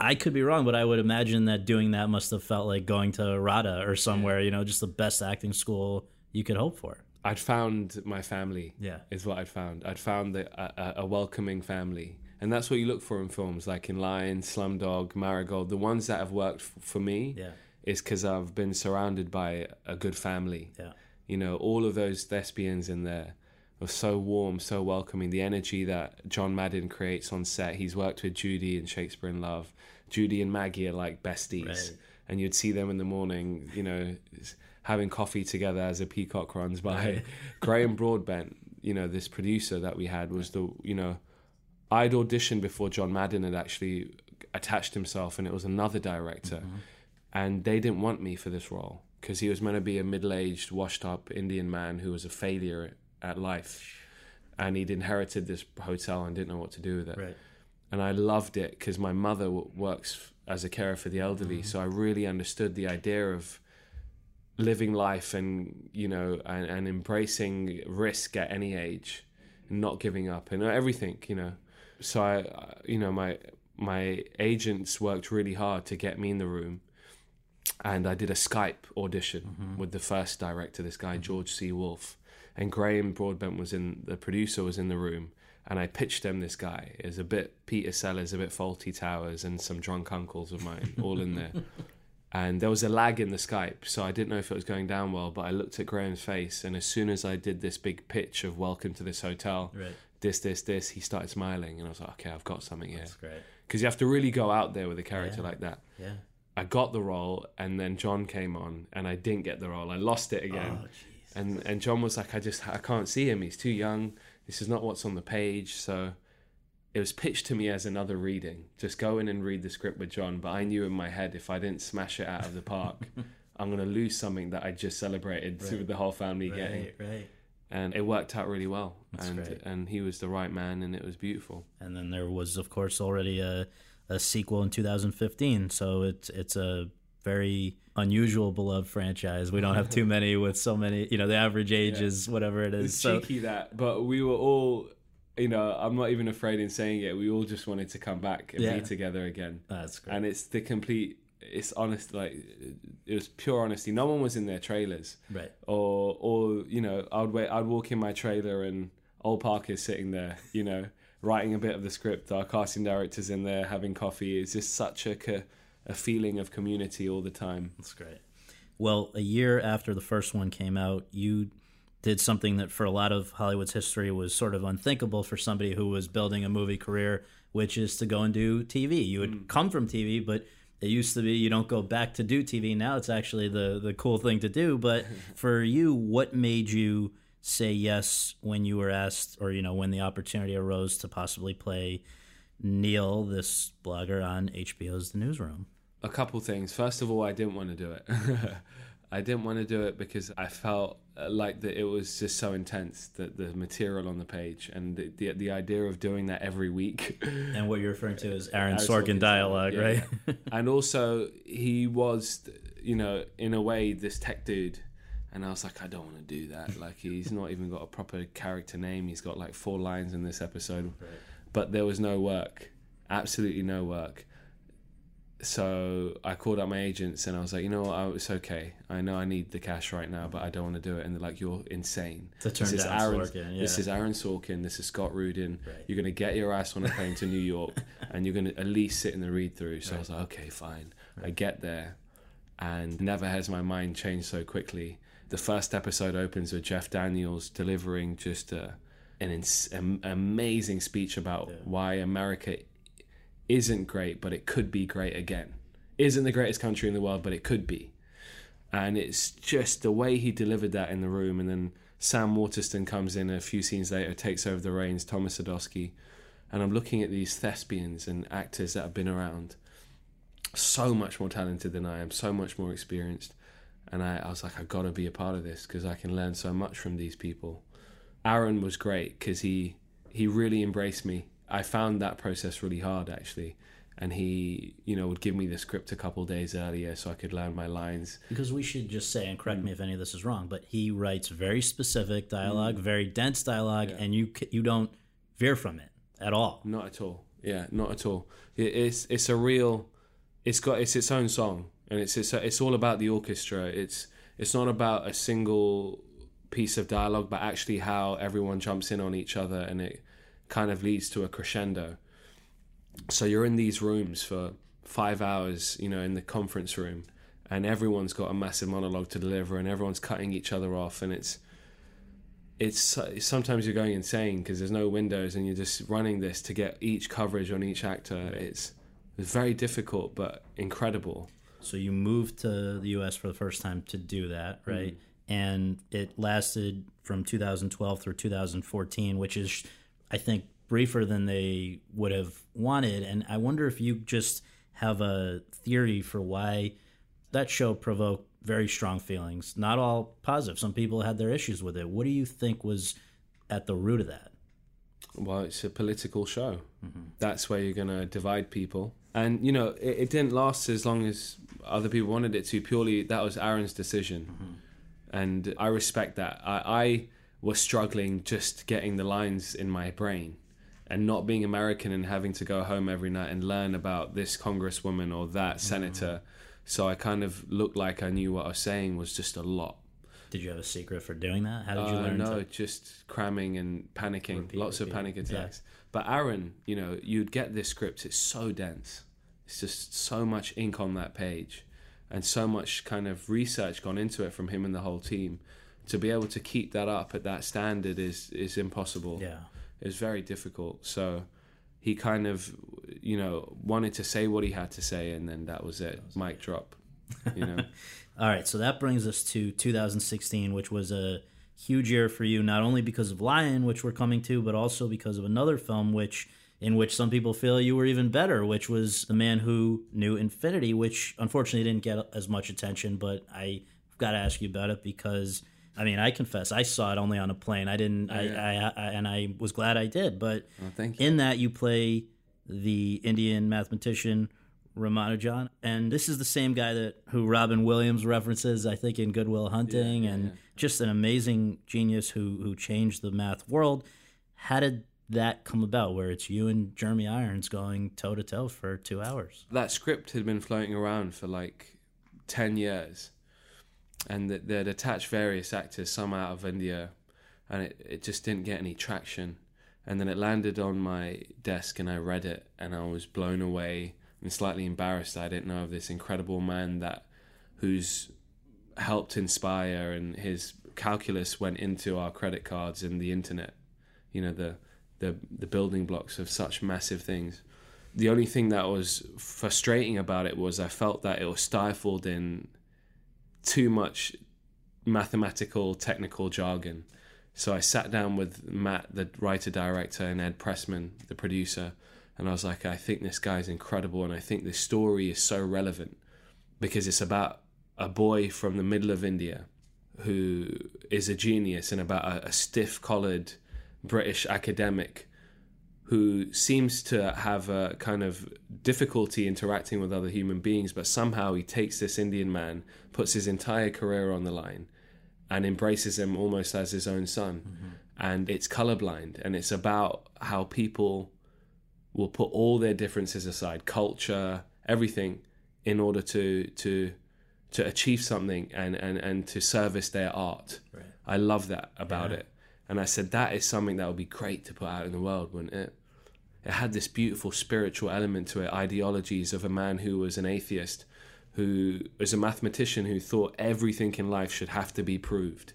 I could be wrong, but I would imagine that doing that must have felt like going to RADA or somewhere, you know, just the best acting school you could hope for. I'd found my family, yeah, is what I'd found. I'd found the, a, a welcoming family. And that's what you look for in films, like in Lion, Slumdog, Marigold. The ones that have worked f- for me yeah. is because I've been surrounded by a good family. Yeah. You know, all of those thespians in there was so warm, so welcoming. The energy that John Madden creates on set. He's worked with Judi and Shakespeare in Love. Judi and Maggie are like besties. Right. And you'd see them in the morning, you know, having coffee together as a peacock runs by. Right. Graham Broadbent, you know, this producer that we had was the, you know, I'd auditioned before John Madden had actually attached himself, and it was another director. Mm-hmm. And they didn't want me for this role because he was meant to be a middle-aged, washed-up Indian man who was a failure at life, and he'd inherited this hotel and didn't know what to do with it. Right. And I loved it because my mother w- works as a carer for the elderly, mm-hmm. so I really understood the idea of living life and, you know, and, and embracing risk at any age and not giving up and everything, you know. So I, you know, my my agents worked really hard to get me in the room, and I did a Skype audition mm-hmm. with the first director, this guy mm-hmm. George C. Wolfe. And Graham Broadbent was in, the producer was in the room, and I pitched them this guy. It was a bit Peter Sellers, a bit Fawlty Towers, and some drunk uncles of mine all in there. And there was a lag in the Skype, so I didn't know if it was going down well, but I looked at Graham's face, and as soon as I did this big pitch of welcome to this hotel, right. this, this, this, he started smiling, and I was like, okay, I've got something here. That's great. Because you have to really go out there with a character yeah. like that. Yeah. I got the role, and then John came on, and I didn't get the role. I lost it again. Oh, And and John was like, I just, I can't see him. He's too young. This is not what's on the page. So it was pitched to me as another reading. Just go in and read the script with John. But I knew in my head, if I didn't smash it out of the park, I'm going to lose something that I just celebrated right. with the whole family right, getting. Right. and it worked out really well. That's and great. And he was the right man, and it was beautiful. And then there was, of course, already a a sequel in two thousand fifteen, so it's it's a very unusual beloved franchise. We don't have too many with so many, you know, the average age yeah. is whatever it is. It's so cheeky that, but we were all, you know, I'm not even afraid in saying it, we all just wanted to come back and yeah. be together again. That's great. And it's the complete, it's honest, like, it was pure honesty. No one was in their trailers. Right. Or, or you know, I'd wait, I'd walk in my trailer and old Parker's sitting there, you know, writing a bit of the script. Our casting director's in there having coffee. It's just such a... a feeling of community all the time. That's great. Well, a year after the first one came out, you did something that for a lot of Hollywood's history was sort of unthinkable for somebody who was building a movie career, which is to go and do T V. You had mm. come from T V, but it used to be you don't go back to do T V. Now it's actually the, the cool thing to do. But for you, what made you say yes when you were asked, or, you know, when the opportunity arose to possibly play Neil, this blogger, on H B O's The Newsroom? A couple things. First of all, I didn't want to do it. I didn't want to do it because I felt like that it was just so intense, that the material on the page and the, the the idea of doing that every week. And what you're referring to is Aaron Sorkin dialogue, yeah. right? And also, he was, you know, in a way, this tech dude. And I was like, I don't want to do that. Like, he's not even got a proper character name. He's got like four lines in this episode. Right. But there was no work, absolutely no work. So I called up my agents and I was like, you know what, oh, it's okay. I know I need the cash right now, but I don't want to do it. And they're like, you're insane. So this, is Aaron, Sorkin, yeah. this is Aaron Sorkin. This is Scott Rudin. Right. You're going to get your ass on a plane to New York and you're going to at least sit in the read-through. So right. I was like, okay, fine. Right. I get there, and never has my mind changed so quickly. The first episode opens with Jeff Daniels delivering just a... an ins- an amazing speech about yeah. why America isn't great, but it could be great again. Isn't the greatest country in the world, but it could be. And it's just the way he delivered that in the room. And then Sam Waterston comes in a few scenes later, takes over the reins, Thomas Sadowski. And I'm looking at these thespians and actors that have been around, so much more talented than I am, so much more experienced. And I, I was like, I've got to be a part of this because I can learn so much from these people. Aaron was great because he he really embraced me. I found that process really hard, actually. And he, you know, would give me the script a couple days earlier so I could learn my lines. Because we should just say, and correct mm. me if any of this is wrong, but he writes very specific dialogue, mm. very dense dialogue, yeah. and you you don't veer from it at all. Not at all. Yeah, not at all. It, it's it's a real. It's got it's its own song, and it's it's it's all about the orchestra. It's it's not about a single piece of dialogue, but actually how everyone jumps in on each other, and it kind of leads to a crescendo. So you're in these rooms for five hours, you know, in the conference room, and everyone's got a massive monologue to deliver, and everyone's cutting each other off, and it's it's sometimes you're going insane because there's no windows and you're just running this to get each coverage on each actor. It's, it's very difficult but incredible. So you moved to the U S for the first time to do that, right? Mm-hmm. And it lasted from two thousand twelve through two thousand fourteen, which is, I think, briefer than they would have wanted. And I wonder if you just have a theory for why that show provoked very strong feelings. Not all positive. Some people had their issues with it. What do you think was at the root of that? Well, it's a political show. Mm-hmm. That's where you're going to divide people. And, you know, it, it didn't last as long as other people wanted it to. Purely, that was Aaron's decision. Mm-hmm. And I respect that. I, I was struggling just getting the lines in my brain and not being American and having to go home every night and learn about this congresswoman or that senator. Mm-hmm. So I kind of looked like I knew what I was saying was just a lot. Did you have a secret for doing that? How did you uh, learn? No, to... just cramming and panicking, repeat, lots repeat. of panic attacks. Yeah. But Aaron, you know, you'd get this script. It's so dense. It's just so much ink on that page, and so much kind of research gone into it from him and the whole team. To be able to keep that up at that standard is is impossible. Yeah, it's very difficult. So he kind of, you know, wanted to say what he had to say, and then that was it. That was Mic it. drop. You know. All right, so that brings us to two thousand sixteen, which was a huge year for you, not only because of Lion, which we're coming to, but also because of another film, which. in which some people feel you were even better, which was The Man Who Knew Infinity, which unfortunately didn't get as much attention, but I've got to ask you about it because I mean, I confess, I saw it only on a plane. I didn't, I, yeah. I, I, I and I was glad I did. But well, thank you. In that, you play the Indian mathematician Ramanujan, and this is the same guy that who Robin Williams references, I think, in Good Will Hunting, yeah, yeah, and yeah. just an amazing genius who who changed the math world. How did that come about, where it's you and Jeremy Irons going toe to toe for two hours? That script had been floating around for like ten years. And they'd attached various actors, some out of India, and it, it just didn't get any traction. And then it landed on my desk, and I read it, and I was blown away and slightly embarrassed. I didn't know of this incredible man that who's helped inspire, and his calculus went into our credit cards and the internet. You know, the the, the building blocks of such massive things. The only thing that was frustrating about it was I felt that it was stifled in too much mathematical, technical jargon. So I sat down with Matt, the writer-director, and Ed Pressman, the producer, and I was like, I think this guy's incredible, and I think this story is so relevant because it's about a boy from the middle of India who is a genius, and about a, a stiff-collared British academic who seems to have a kind of difficulty interacting with other human beings, but somehow he takes this Indian man, puts his entire career on the line, and embraces him almost as his own son. Mm-hmm. And it's colorblind, and it's about how people will put all their differences aside, culture, everything, in order to to to achieve something and, and, and to service their art. Right. I love that about yeah. it. And I said, that is something that would be great to put out in the world, wouldn't it? It had this beautiful spiritual element to it, ideologies of a man who was an atheist, who was a mathematician who thought everything in life should have to be proved.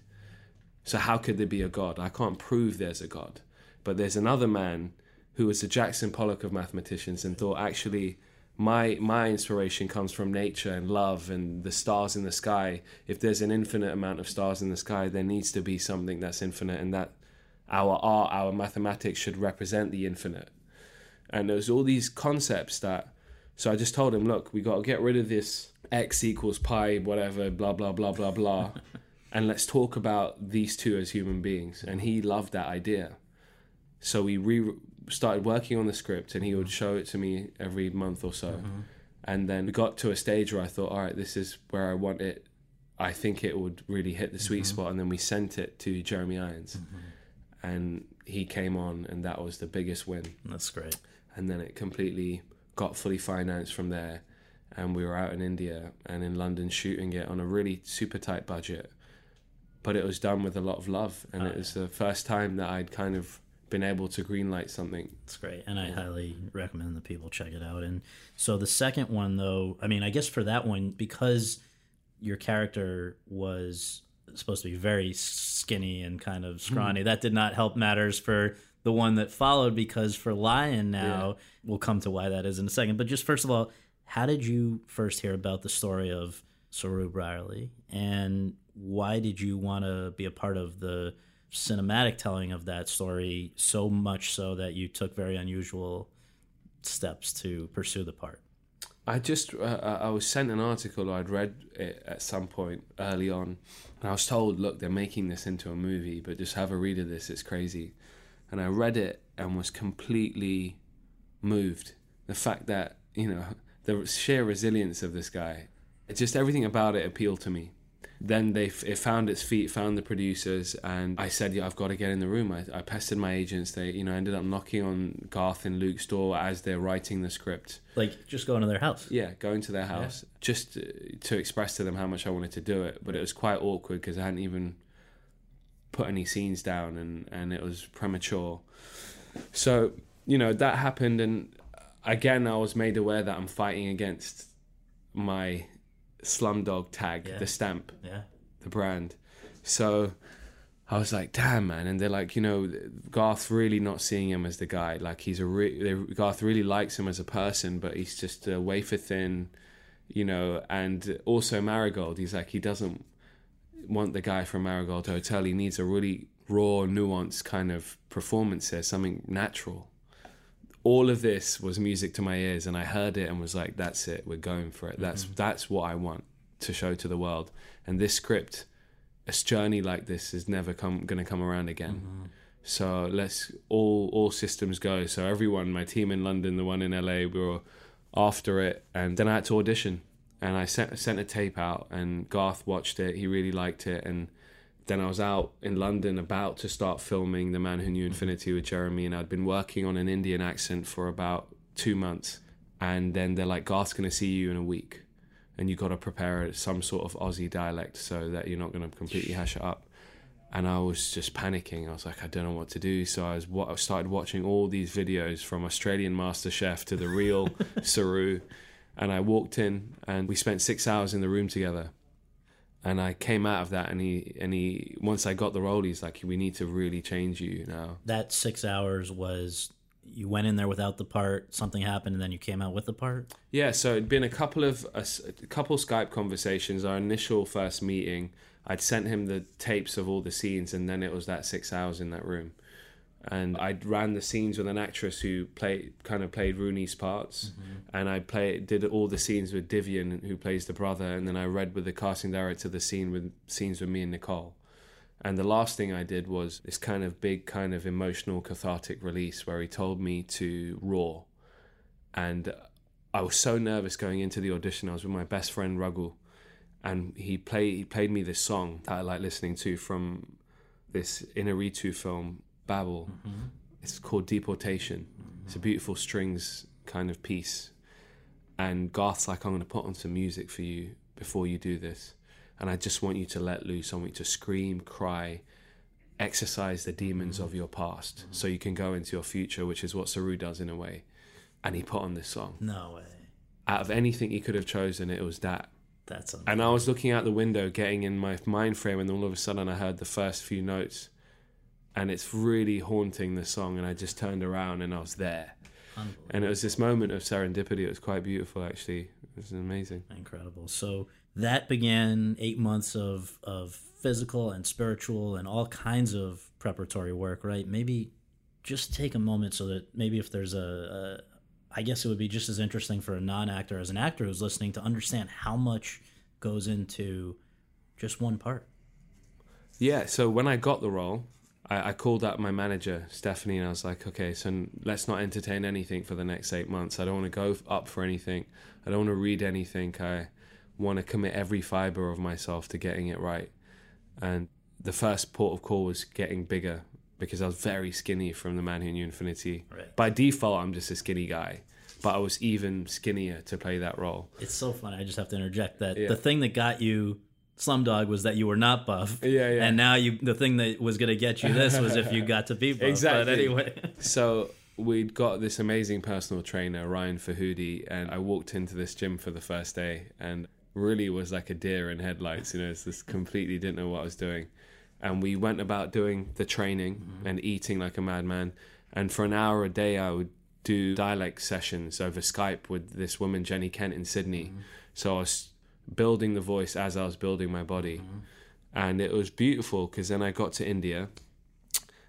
So how could there be a God? I can't prove there's a God. But there's another man who was the Jackson Pollock of mathematicians and thought, actually, my my inspiration comes from nature and love and the stars in the sky. If there's an infinite amount of stars in the sky, there needs to be something that's infinite, and that our art, our mathematics should represent the infinite. And there's all these concepts that... So I just told him, look, we got to get rid of this x equals pi, whatever, blah, blah, blah, blah, blah, and let's talk about these two as human beings. And he loved that idea. So we re- started working on the script, and he would show it to me every month or so. Mm-hmm. And then we got to a stage where I thought, all right, this is where I want it. I think it would really hit the sweet mm-hmm. spot. And then we sent it to Jeremy Irons. Mm-hmm. And he came on, and that was the biggest win. That's great. And then it completely got fully financed from there. And we were out in India and in London shooting it on a really super tight budget. But it was done with a lot of love. And oh, it was yeah. the first time that I'd kind of been able to greenlight something. It's great, and I highly recommend that people check it out. And so the second one, though, I mean, I guess for that one, because your character was supposed to be very skinny and kind of scrawny, mm. that did not help matters for the one that followed, because for Lion now, yeah. we'll come to why that is in a second. But just first of all, how did you first hear about the story of Saroo Brierley, and why did you want to be a part of the cinematic telling of that story, so much so that you took very unusual steps to pursue the part? I just uh, I was sent an article, I'd read it at some point early on, and I was told, look, they're making this into a movie, but just have a read of this, it's crazy. And I read it and was completely moved. The fact that, you know, the sheer resilience of this guy, it's just everything about it appealed to me. Then they f- it found its feet, found the producers, and I said, yeah, I've got to get in the room. I, I pestered my agents. They, you know, ended up knocking on Garth and Luke's door as they're writing the script. Like, just going to their house? Yeah, going to their house, yeah. just to, to express to them how much I wanted to do it. But it was quite awkward because I hadn't even put any scenes down, and, and it was premature. So, you know, that happened, and again, I was made aware that I'm fighting against my Slumdog tag, yeah. the stamp, yeah. the brand. So I was like, damn, man. And they're like, you know, Garth really not seeing him as the guy. Like, he's a re- they, Garth really likes him as a person, but he's just a wafer thin, you know. And also Marigold, he's like, he doesn't want the guy from Marigold Hotel. He needs a really raw, nuanced kind of performance there, something natural. All of this was music to my ears, and I heard it and was like, that's it, we're going for it. That's mm-hmm. that's what I want to show to the world. And this script a journey like this is never come going to come around again. Mm-hmm. So let's all all systems go. So everyone, my team in London, the one in L A, we were after it. And then I had to audition. And I sent, sent a tape out, and Garth watched it. He really liked it. And then I was out in London about to start filming The Man Who Knew Infinity with Jeremy. And I'd been working on an Indian accent for about two months. And then they're like, Garth's going to see you in a week. And you got to prepare some sort of Aussie dialect so that you're not going to completely hash it up. And I was just panicking. I was like, I don't know what to do. So I was, I started watching all these videos from Australian MasterChef to the real Saroo. And I walked in, and we spent six hours in the room together. And I came out of that, and he and he once I got the role, he's like, we need to really change you now. That six hours was, you went in there without the part, something happened, and then you came out with the part? Yeah, so it'd been a couple of a, a couple Skype conversations. Our initial first meeting, I'd sent him the tapes of all the scenes, and then it was that six hours in that room. And I ran the scenes with an actress who played kind of played Rooney's parts. Mm-hmm. And I played did all the scenes with Divyan, who plays the brother. And then I read with the casting director the scene with scenes with me and Nicole. And the last thing I did was this kind of big kind of emotional cathartic release where he told me to roar. And I was so nervous going into the audition. I was with my best friend Raghu. And he played he played me this song that I like listening to from this Inarritu film, Babel. Mm-hmm. It's called Deportation. Mm-hmm. It's a beautiful strings kind of piece. And Garth's like, I'm going to put on some music for you before you do this. And I just want you to let loose. I want you to scream, cry, exercise the demons mm-hmm. of your past mm-hmm. so you can go into your future, which is what Saroo does in a way. And he put on this song. No way. Out of anything he could have chosen, it was that. That's and I was looking out the window, getting in my mind frame, and all of a sudden I heard the first few notes, and it's really haunting, the song, and I just turned around and I was there. And it was this moment of serendipity. It was quite beautiful, actually. It was amazing. Incredible. So that began eight months of, of physical and spiritual and all kinds of preparatory work, right? Maybe just take a moment so that maybe if there's a... a I guess it would be just as interesting for a non-actor as an actor who's listening to understand how much goes into just one part. Yeah, so when I got the role, I, I called up my manager, Stephanie, and I was like, okay, so let's not entertain anything for the next eight months. I don't want to go up for anything. I don't want to read anything. I want to commit every fiber of myself to getting it right. And the first port of call was getting bigger, because I was very skinny from The Man Who Knew Infinity. Right. By default, I'm just a skinny guy, but I was even skinnier to play that role. It's so funny. I just have to interject that yeah. the thing that got you Slumdog was that you were not buff. Yeah, yeah. And now you, the thing that was going to get you this was if you got to be buff. Exactly. But anyway. So we'd got this amazing personal trainer, Ryan Fahudi, and I walked into this gym for the first day and really was like a deer in headlights. You know, it's just completely didn't know what I was doing. And we went about doing the training mm-hmm. and eating like a madman. And for an hour a day, I would do dialect sessions over Skype with this woman, Jenny Kent, in Sydney. Mm-hmm. So I was building the voice as I was building my body. Mm-hmm. And it was beautiful because then I got to India.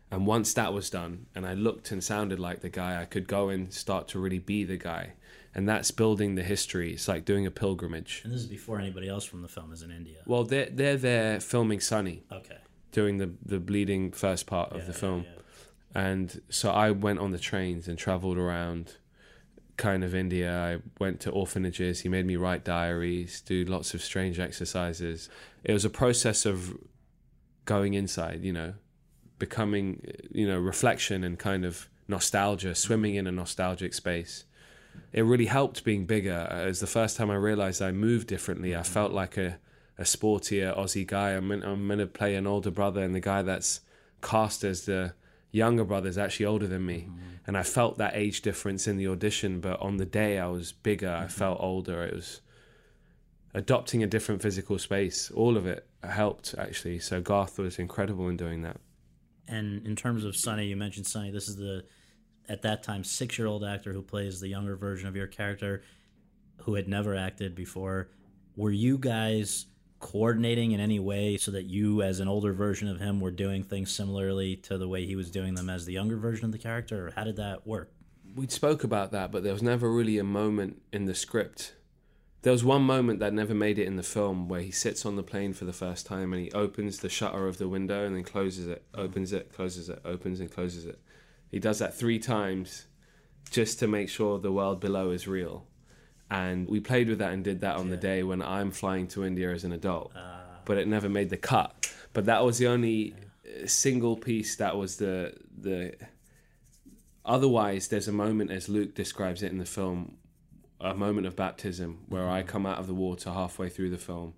And once that was done and I looked and sounded like the guy, I could go and start to really be the guy. And that's building the history. It's like doing a pilgrimage. And this is before anybody else from the film is in India. Well, they're, they're there filming Sunny. Okay. Doing the the bleeding first part of yeah, the film. Yeah, yeah. And so I went on the trains and traveled around kind of India. I went to orphanages. He made me write diaries, do lots of strange exercises. It was a process of going inside, you know, becoming, you know, reflection and kind of nostalgia, swimming in a nostalgic space. It really helped being bigger. It was the first time I realized I moved differently. Mm-hmm. I felt like a a sportier Aussie guy. I'm in, I'm going to play an older brother, and the guy that's cast as the younger brother is actually older than me. Mm-hmm. And I felt that age difference in the audition, but on the day I was bigger. Mm-hmm. I felt older. It was adopting a different physical space. All of it helped, actually. So Garth was incredible in doing that. And in terms of Sunny, you mentioned Sunny. This is the, at that time, six-year-old actor who plays the younger version of your character who had never acted before. Were you guys coordinating in any way so that you as an older version of him were doing things similarly to the way he was doing them as the younger version of the character, or how did that work? We spoke about that, but there was never really a moment in the script There was one moment that never made it in the film where he sits on the plane for the first time and he opens the shutter of the window and then closes it, opens it, closes it, opens and closes it. He does that three times just to make sure the world below is real. And we played with that and did that on yeah. the day when I'm flying to India as an adult. Uh, but it never made the cut. But that was the only yeah. single piece that was the... the. Otherwise, there's a moment, as Luke describes it in the film, a moment of baptism where mm-hmm. I come out of the water halfway through the film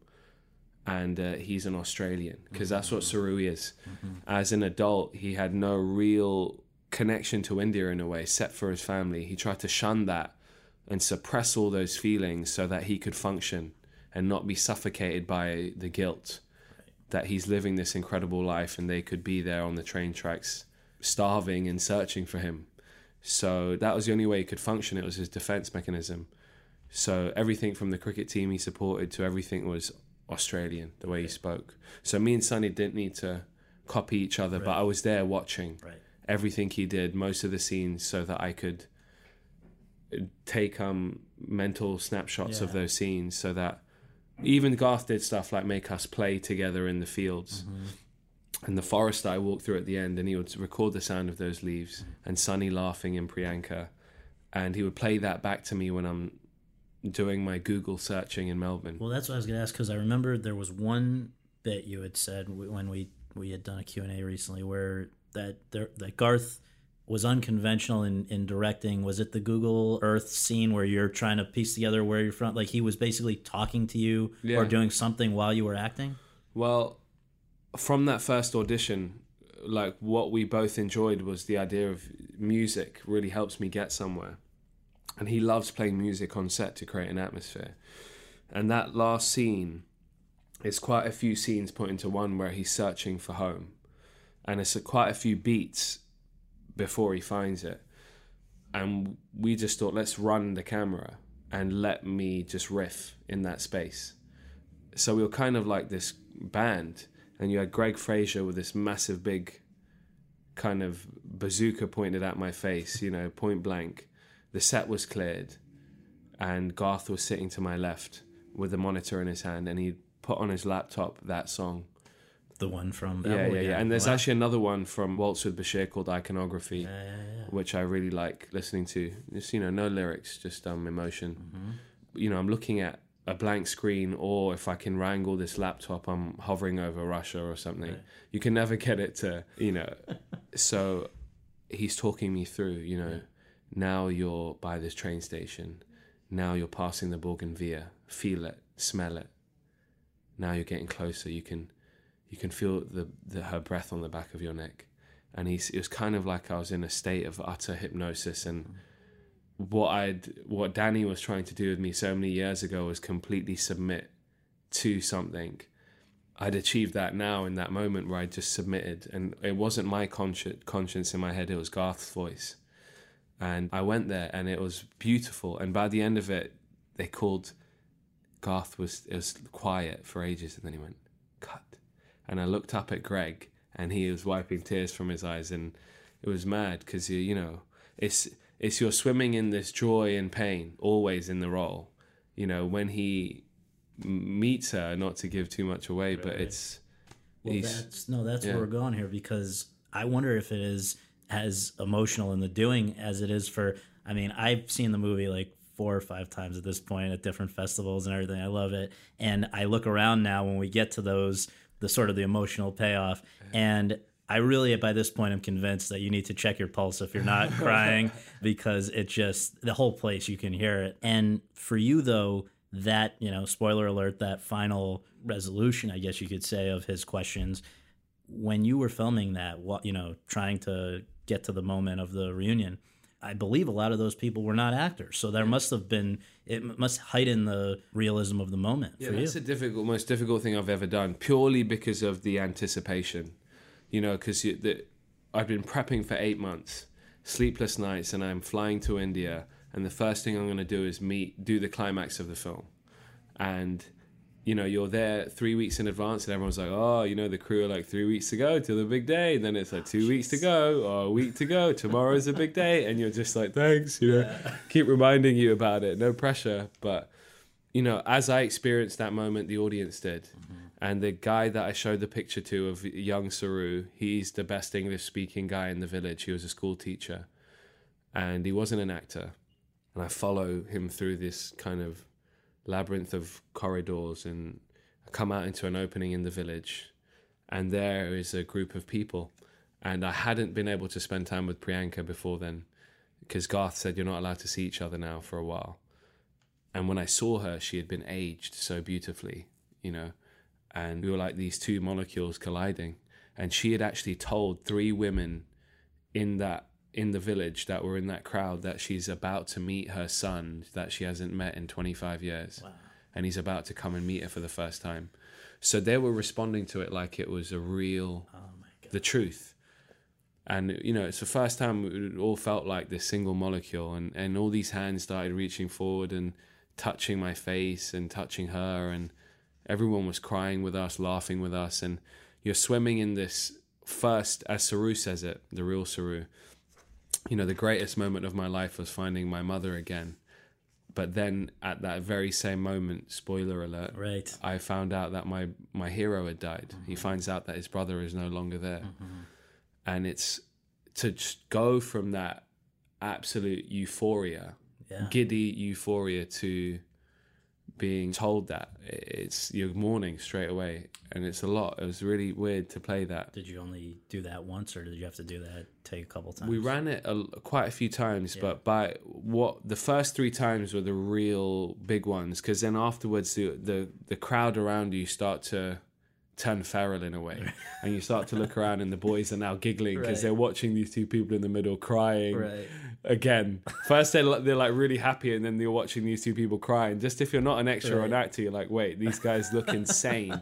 and uh, he's an Australian, because mm-hmm. that's what Saroo is. Mm-hmm. As an adult, he had no real connection to India in a way, except for his family. He tried to shun that and suppress all those feelings so that he could function and not be suffocated by the guilt right. that he's living this incredible life and they could be there on the train tracks starving and searching for him. So that was the only way he could function. It was his defense mechanism. So everything from the cricket team he supported to everything was Australian, the way right. he spoke. So me and Sonny didn't need to copy each other, right. but I was there watching right. everything he did, most of the scenes, so that I could take um, mental snapshots yeah. of those scenes, so that even Garth did stuff like make us play together in the fields. Mm-hmm. And the forest that I walked through at the end, and he would record the sound of those leaves and Sunny laughing and Priyanka, and he would play that back to me when I'm doing my Google searching in Melbourne. Well, that's what I was going to ask, because I remember there was one bit you had said when we, we had done a Q and A recently where that there, that Garth was unconventional in, in directing. Was it the Google Earth scene where you're trying to piece together where you're from? Like, he was basically talking to you yeah. or doing something while you were acting? Well... From that first audition, like, what we both enjoyed was the idea of music really helps me get somewhere. And he loves playing music on set to create an atmosphere. And that last scene is quite a few scenes put into one where he's searching for home. And it's a, quite a few beats before he finds it. And we just thought, let's run the camera and let me just riff in that space. So we were kind of like this band. And you had Greg Fraser with this massive, big kind of bazooka pointed at my face, you know, point blank. The set was cleared, and Garth was sitting to my left with the monitor in his hand, and he put on his laptop that song. The one from... Yeah, yeah, yeah. yeah. And there's wow. actually another one from Waltz with Bashir called Iconography, yeah, yeah, yeah. which I really like listening to. Just, you know, no lyrics, just um, emotion. Mm-hmm. You know, I'm looking at a blank screen, or if I can wrangle this laptop, I'm hovering over Russia or something. Right. You can never get it to, you know. So he's talking me through, you know, yeah. now you're by this train station. Now you're passing the Bougainvillea. Feel it, smell it. Now you're getting closer. You can you can feel the, the her breath on the back of your neck. And he's, it was kind of like I was in a state of utter hypnosis, and mm. What I'd, what Danny was trying to do with me so many years ago was completely submit to something. I'd achieved that now in that moment where I just submitted, and it wasn't my consci- conscience in my head, it was Garth's voice. And I went there, and it was beautiful. And by the end of it, they called, Garth was, it was quiet for ages, and then he went, cut. And I looked up at Greg, and he was wiping tears from his eyes, and it was mad, because, you, you know, it's... It's you're swimming in this joy and pain, always in the role. You know, when he meets her, not to give too much away, right, but right. it's... Well, that's, no, that's yeah. where we're going here, because I wonder if it is as emotional in the doing as it is for... I mean, I've seen the movie like four or five times at this point at different festivals and everything. I love it. And I look around now when we get to those, the sort of the emotional payoff, and... I really, by this point, I'm convinced that you need to check your pulse if you're not crying, because it just, the whole place, you can hear it. And for you, though, that, you know, spoiler alert, that final resolution, I guess you could say, of his questions, when you were filming that, what, you know, trying to get to the moment of the reunion, I believe a lot of those people were not actors. So there must have been, it must heighten the realism of the moment yeah, for you. Yeah, that's the difficult, most difficult thing I've ever done, purely because of the anticipation. You know, because I've been prepping for eight months, sleepless nights, and I'm flying to India. And the first thing I'm going to do is meet, do the climax of the film. And, you know, you're there three weeks in advance, and everyone's like, oh, you know, the crew are like three weeks to go till the big day. And then it's like two oh, weeks to go, or a week to go. Tomorrow's a big day. And you're just like, thanks, you know, yeah. keep reminding you about it. No pressure. But, you know, as I experienced that moment, the audience did. Mm-hmm. And the guy that I showed the picture to of young Saroo, he's the best English-speaking guy in the village. He was a school teacher, and he wasn't an actor. And I follow him through this kind of labyrinth of corridors, and I come out into an opening in the village, and there is a group of people. And I hadn't been able to spend time with Priyanka before then, because Garth said, you're not allowed to see each other now for a while. And when I saw her, she had been aged so beautifully, you know, and we were like these two molecules colliding. And she had actually told three women in that in the village that were in that crowd that she's about to meet her son that she hasn't met in twenty-five years. Wow. And he's about to come and meet her for the first time. So they were responding to it like it was a real, oh my God, the truth. And, you know, it's the first time it all felt like this single molecule. And, and all these hands started reaching forward and touching my face and touching her. And everyone was crying with us, laughing with us. And you're swimming in this first, as Saroo says it, the real Saroo. You know, the greatest moment of my life was finding my mother again. But then at that very same moment, spoiler alert, right, I found out that my, my hero had died. Mm-hmm. He finds out that his brother is no longer there. Mm-hmm. And it's to just go from that absolute euphoria, yeah. giddy euphoria, to being told that it's you're mourning straight away. And it's a lot. It was really weird to play that. Did you only do that once, or did you have to do that take a couple times? We ran it a, quite a few times, yeah. but by what the first three times were the real big ones, because then afterwards the, the the crowd around you start to turn feral in a way, and you start to look around and the boys are now giggling because right. they're watching these two people in the middle crying right. again. First they're, they're like really happy, and then you're watching these two people cry, and just if you're not an extra right. or an actor, you're like, wait, these guys look insane.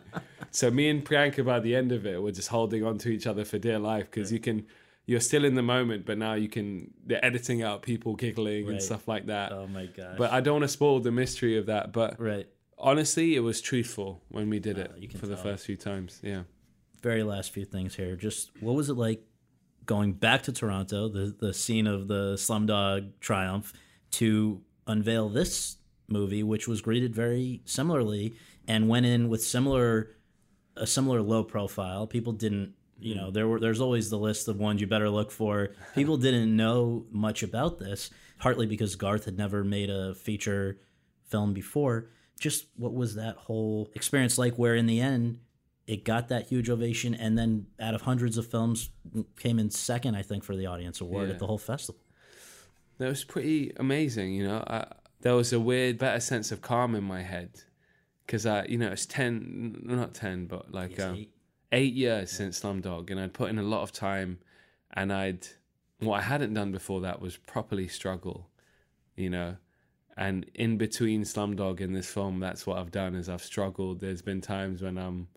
So me and Priyanka by the end of it were just holding on to each other for dear life, because right. you can you're still in the moment, but now you can they're editing out people giggling right. and stuff like that. Oh my gosh. But I don't want to spoil the mystery of that, but right honestly, it was truthful when we did it uh, for the first few times. Yeah. Very last few things here. Just what was it like going back to Toronto, the the scene of the Slumdog Triumph, to unveil this movie, which was greeted very similarly and went in with similar a similar low profile. People didn't, you know, there were there's always the list of ones you better look for. People didn't know much about this, partly because Garth had never made a feature film before. Just what was that whole experience like, where in the end it got that huge ovation, and then out of hundreds of films came in second, I think, for the audience award yeah. at the whole festival? That was pretty amazing, you know. I, there was a weird, better sense of calm in my head, because I, you know, it's ten, not ten, but like um, eight. eight years yeah. since Slumdog, and I'd put in a lot of time, and I'd what I hadn't done before that was properly struggle, you know. And in between Slumdog and this film, that's what I've done, is I've struggled. There's been times when I'm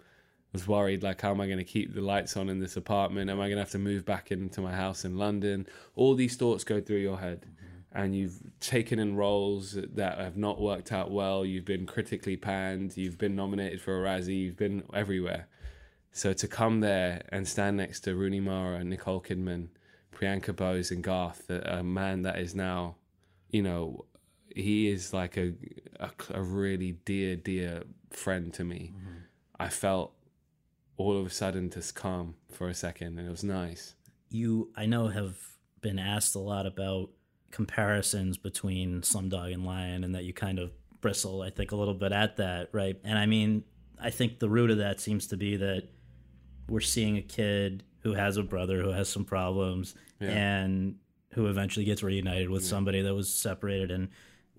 was worried, like, how am I going to keep the lights on in this apartment? Am I going to have to move back into my house in London? All these thoughts go through your head. Mm-hmm. And you've taken in roles that have not worked out well. You've been critically panned. You've been nominated for a Razzie. You've been everywhere. So to come there and stand next to Rooney Mara, Nicole Kidman, Priyanka Bose, and Garth, a, a man that is now, you know... He is like a, a, a really dear, dear friend to me. Mm-hmm. I felt all of a sudden just calm for a second, and it was nice. You, I know, have been asked a lot about comparisons between Slumdog and Lion, and that you kind of bristle, I think, a little bit at that, right? And I mean, I think the root of that seems to be that we're seeing a kid who has a brother who has some problems yeah. and who eventually gets reunited with yeah. somebody that was separated and...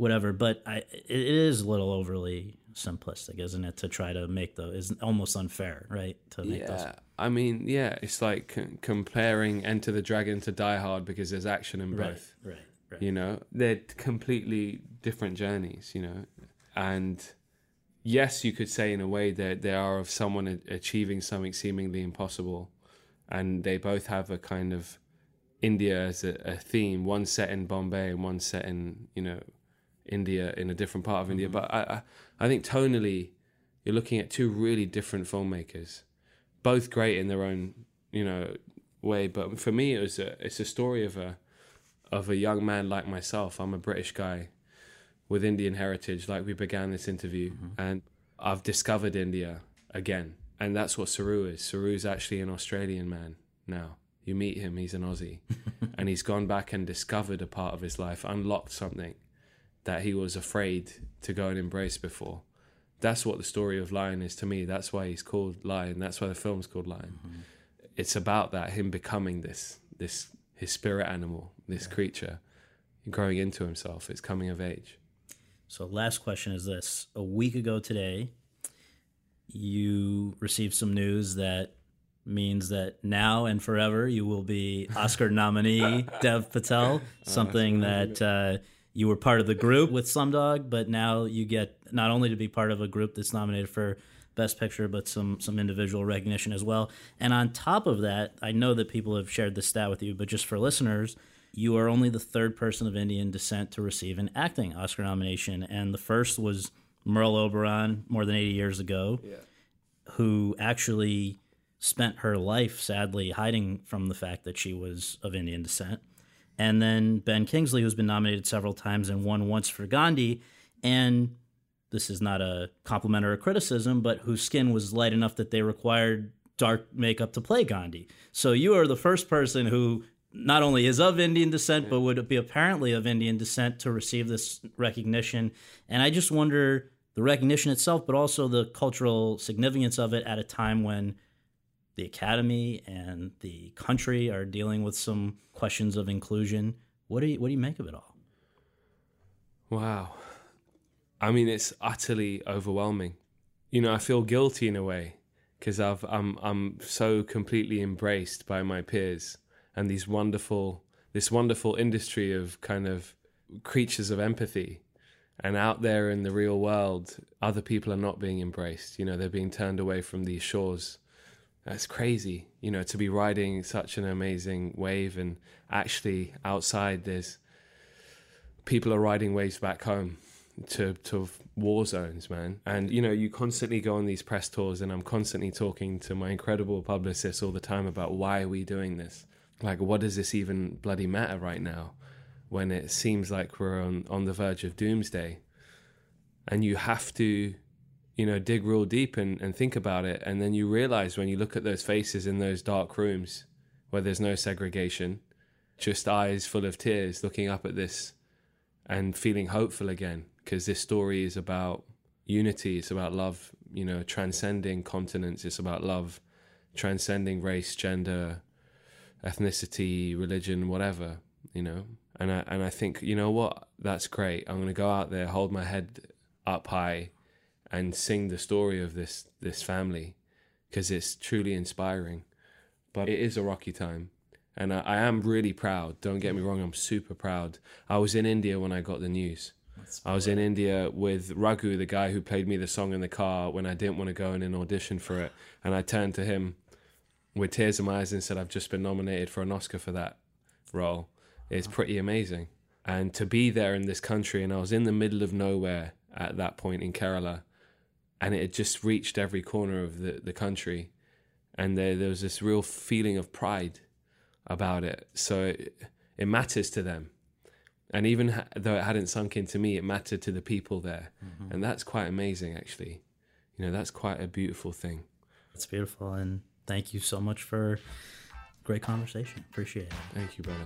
whatever, but I, it is a little overly simplistic, isn't it, to try to make those, it's almost unfair, right, to make yeah. those. I mean, yeah, it's like c- comparing Enter the Dragon to Die Hard, because there's action in right, both. Right, right. You know, they're completely different journeys, you know, and yes, you could say in a way that they are of someone a- achieving something seemingly impossible, and they both have a kind of India as a, a theme, one set in Bombay and one set in, you know, India, in a different part of India. Mm-hmm. But I, I I think tonally you're looking at two really different filmmakers, both great in their own, you know, way. But for me, it was a, it's a story of a of a young man like myself. I'm a British guy with Indian heritage, like we began this interview, mm-hmm. and I've discovered India again. And that's what Saroo is. Saroo's actually an Australian man now. You meet him, he's an Aussie. And he's gone back and discovered a part of his life, unlocked something that he was afraid to go and embrace before. That's what the story of Lion is to me. That's why he's called Lion. That's why the film's called Lion. Mm-hmm. It's about that, him becoming this, this his spirit animal, this yeah. creature, growing into himself. It's coming of age. So last question is this. A week ago today, you received some news that means that now and forever you will be Oscar nominee Dev Patel, something that uh, you were part of the group with Slumdog, but now you get not only to be part of a group that's nominated for Best Picture, but some some individual recognition as well. And on top of that, I know that people have shared this stat with you, but just for listeners, you are only the third person of Indian descent to receive an acting Oscar nomination. And the first was Merle Oberon more than eighty years ago, yeah. who actually spent her life, sadly, hiding from the fact that she was of Indian descent. And then Ben Kingsley, who's been nominated several times and won once for Gandhi, and this is not a compliment or a criticism, but whose skin was light enough that they required dark makeup to play Gandhi. So you are the first person who not only is of Indian descent, yeah. but would be apparently of Indian descent to receive this recognition. And I just wonder the recognition itself, but also the cultural significance of it at a time when the Academy and the country are dealing with some questions of inclusion. What do you, what do you make of it all? Wow. I mean, it's utterly overwhelming. You know, I feel guilty in a way because I've I'm I'm so completely embraced by my peers and these wonderful this wonderful industry of kind of creatures of empathy. And out there in the real world, other people are not being embraced. You know, they're being turned away from these shores. That's crazy, you know, to be riding such an amazing wave, and actually outside there's people are riding waves back home to to war zones, man. And you know, you constantly go on these press tours, and I'm constantly talking to my incredible publicist all the time about why are we doing this? Like, what does this even bloody matter right now when it seems like we're on, on the verge of doomsday? And you have to, you know, dig real deep and, and think about it. And then you realize when you look at those faces in those dark rooms where there's no segregation, just eyes full of tears looking up at this and feeling hopeful again, because this story is about unity. It's about love, you know, transcending continents. It's about love, transcending race, gender, ethnicity, religion, whatever, you know. And I, and I think, you know what, that's great. I'm going to go out there, hold my head up high, and sing the story of this this family, because it's truly inspiring. But it is a rocky time, and I, I am really proud. Don't get me wrong, I'm super proud. I was in India when I got the news. That's I was in India with Raghu, the guy who played me the song in the car when I didn't want to go in an audition for it, and I turned to him with tears in my eyes and said, I've just been nominated for an Oscar for that role. It's pretty amazing. And to be there in this country, and I was in the middle of nowhere at that point in Kerala, and it had just reached every corner of the, the country. And there, there was this real feeling of pride about it. So it, it matters to them. And even ha- though it hadn't sunk into me, it mattered to the people there. Mm-hmm. And that's quite amazing, actually. You know, that's quite a beautiful thing. That's beautiful. And thank you so much for a great conversation. Appreciate it. Thank you, brother.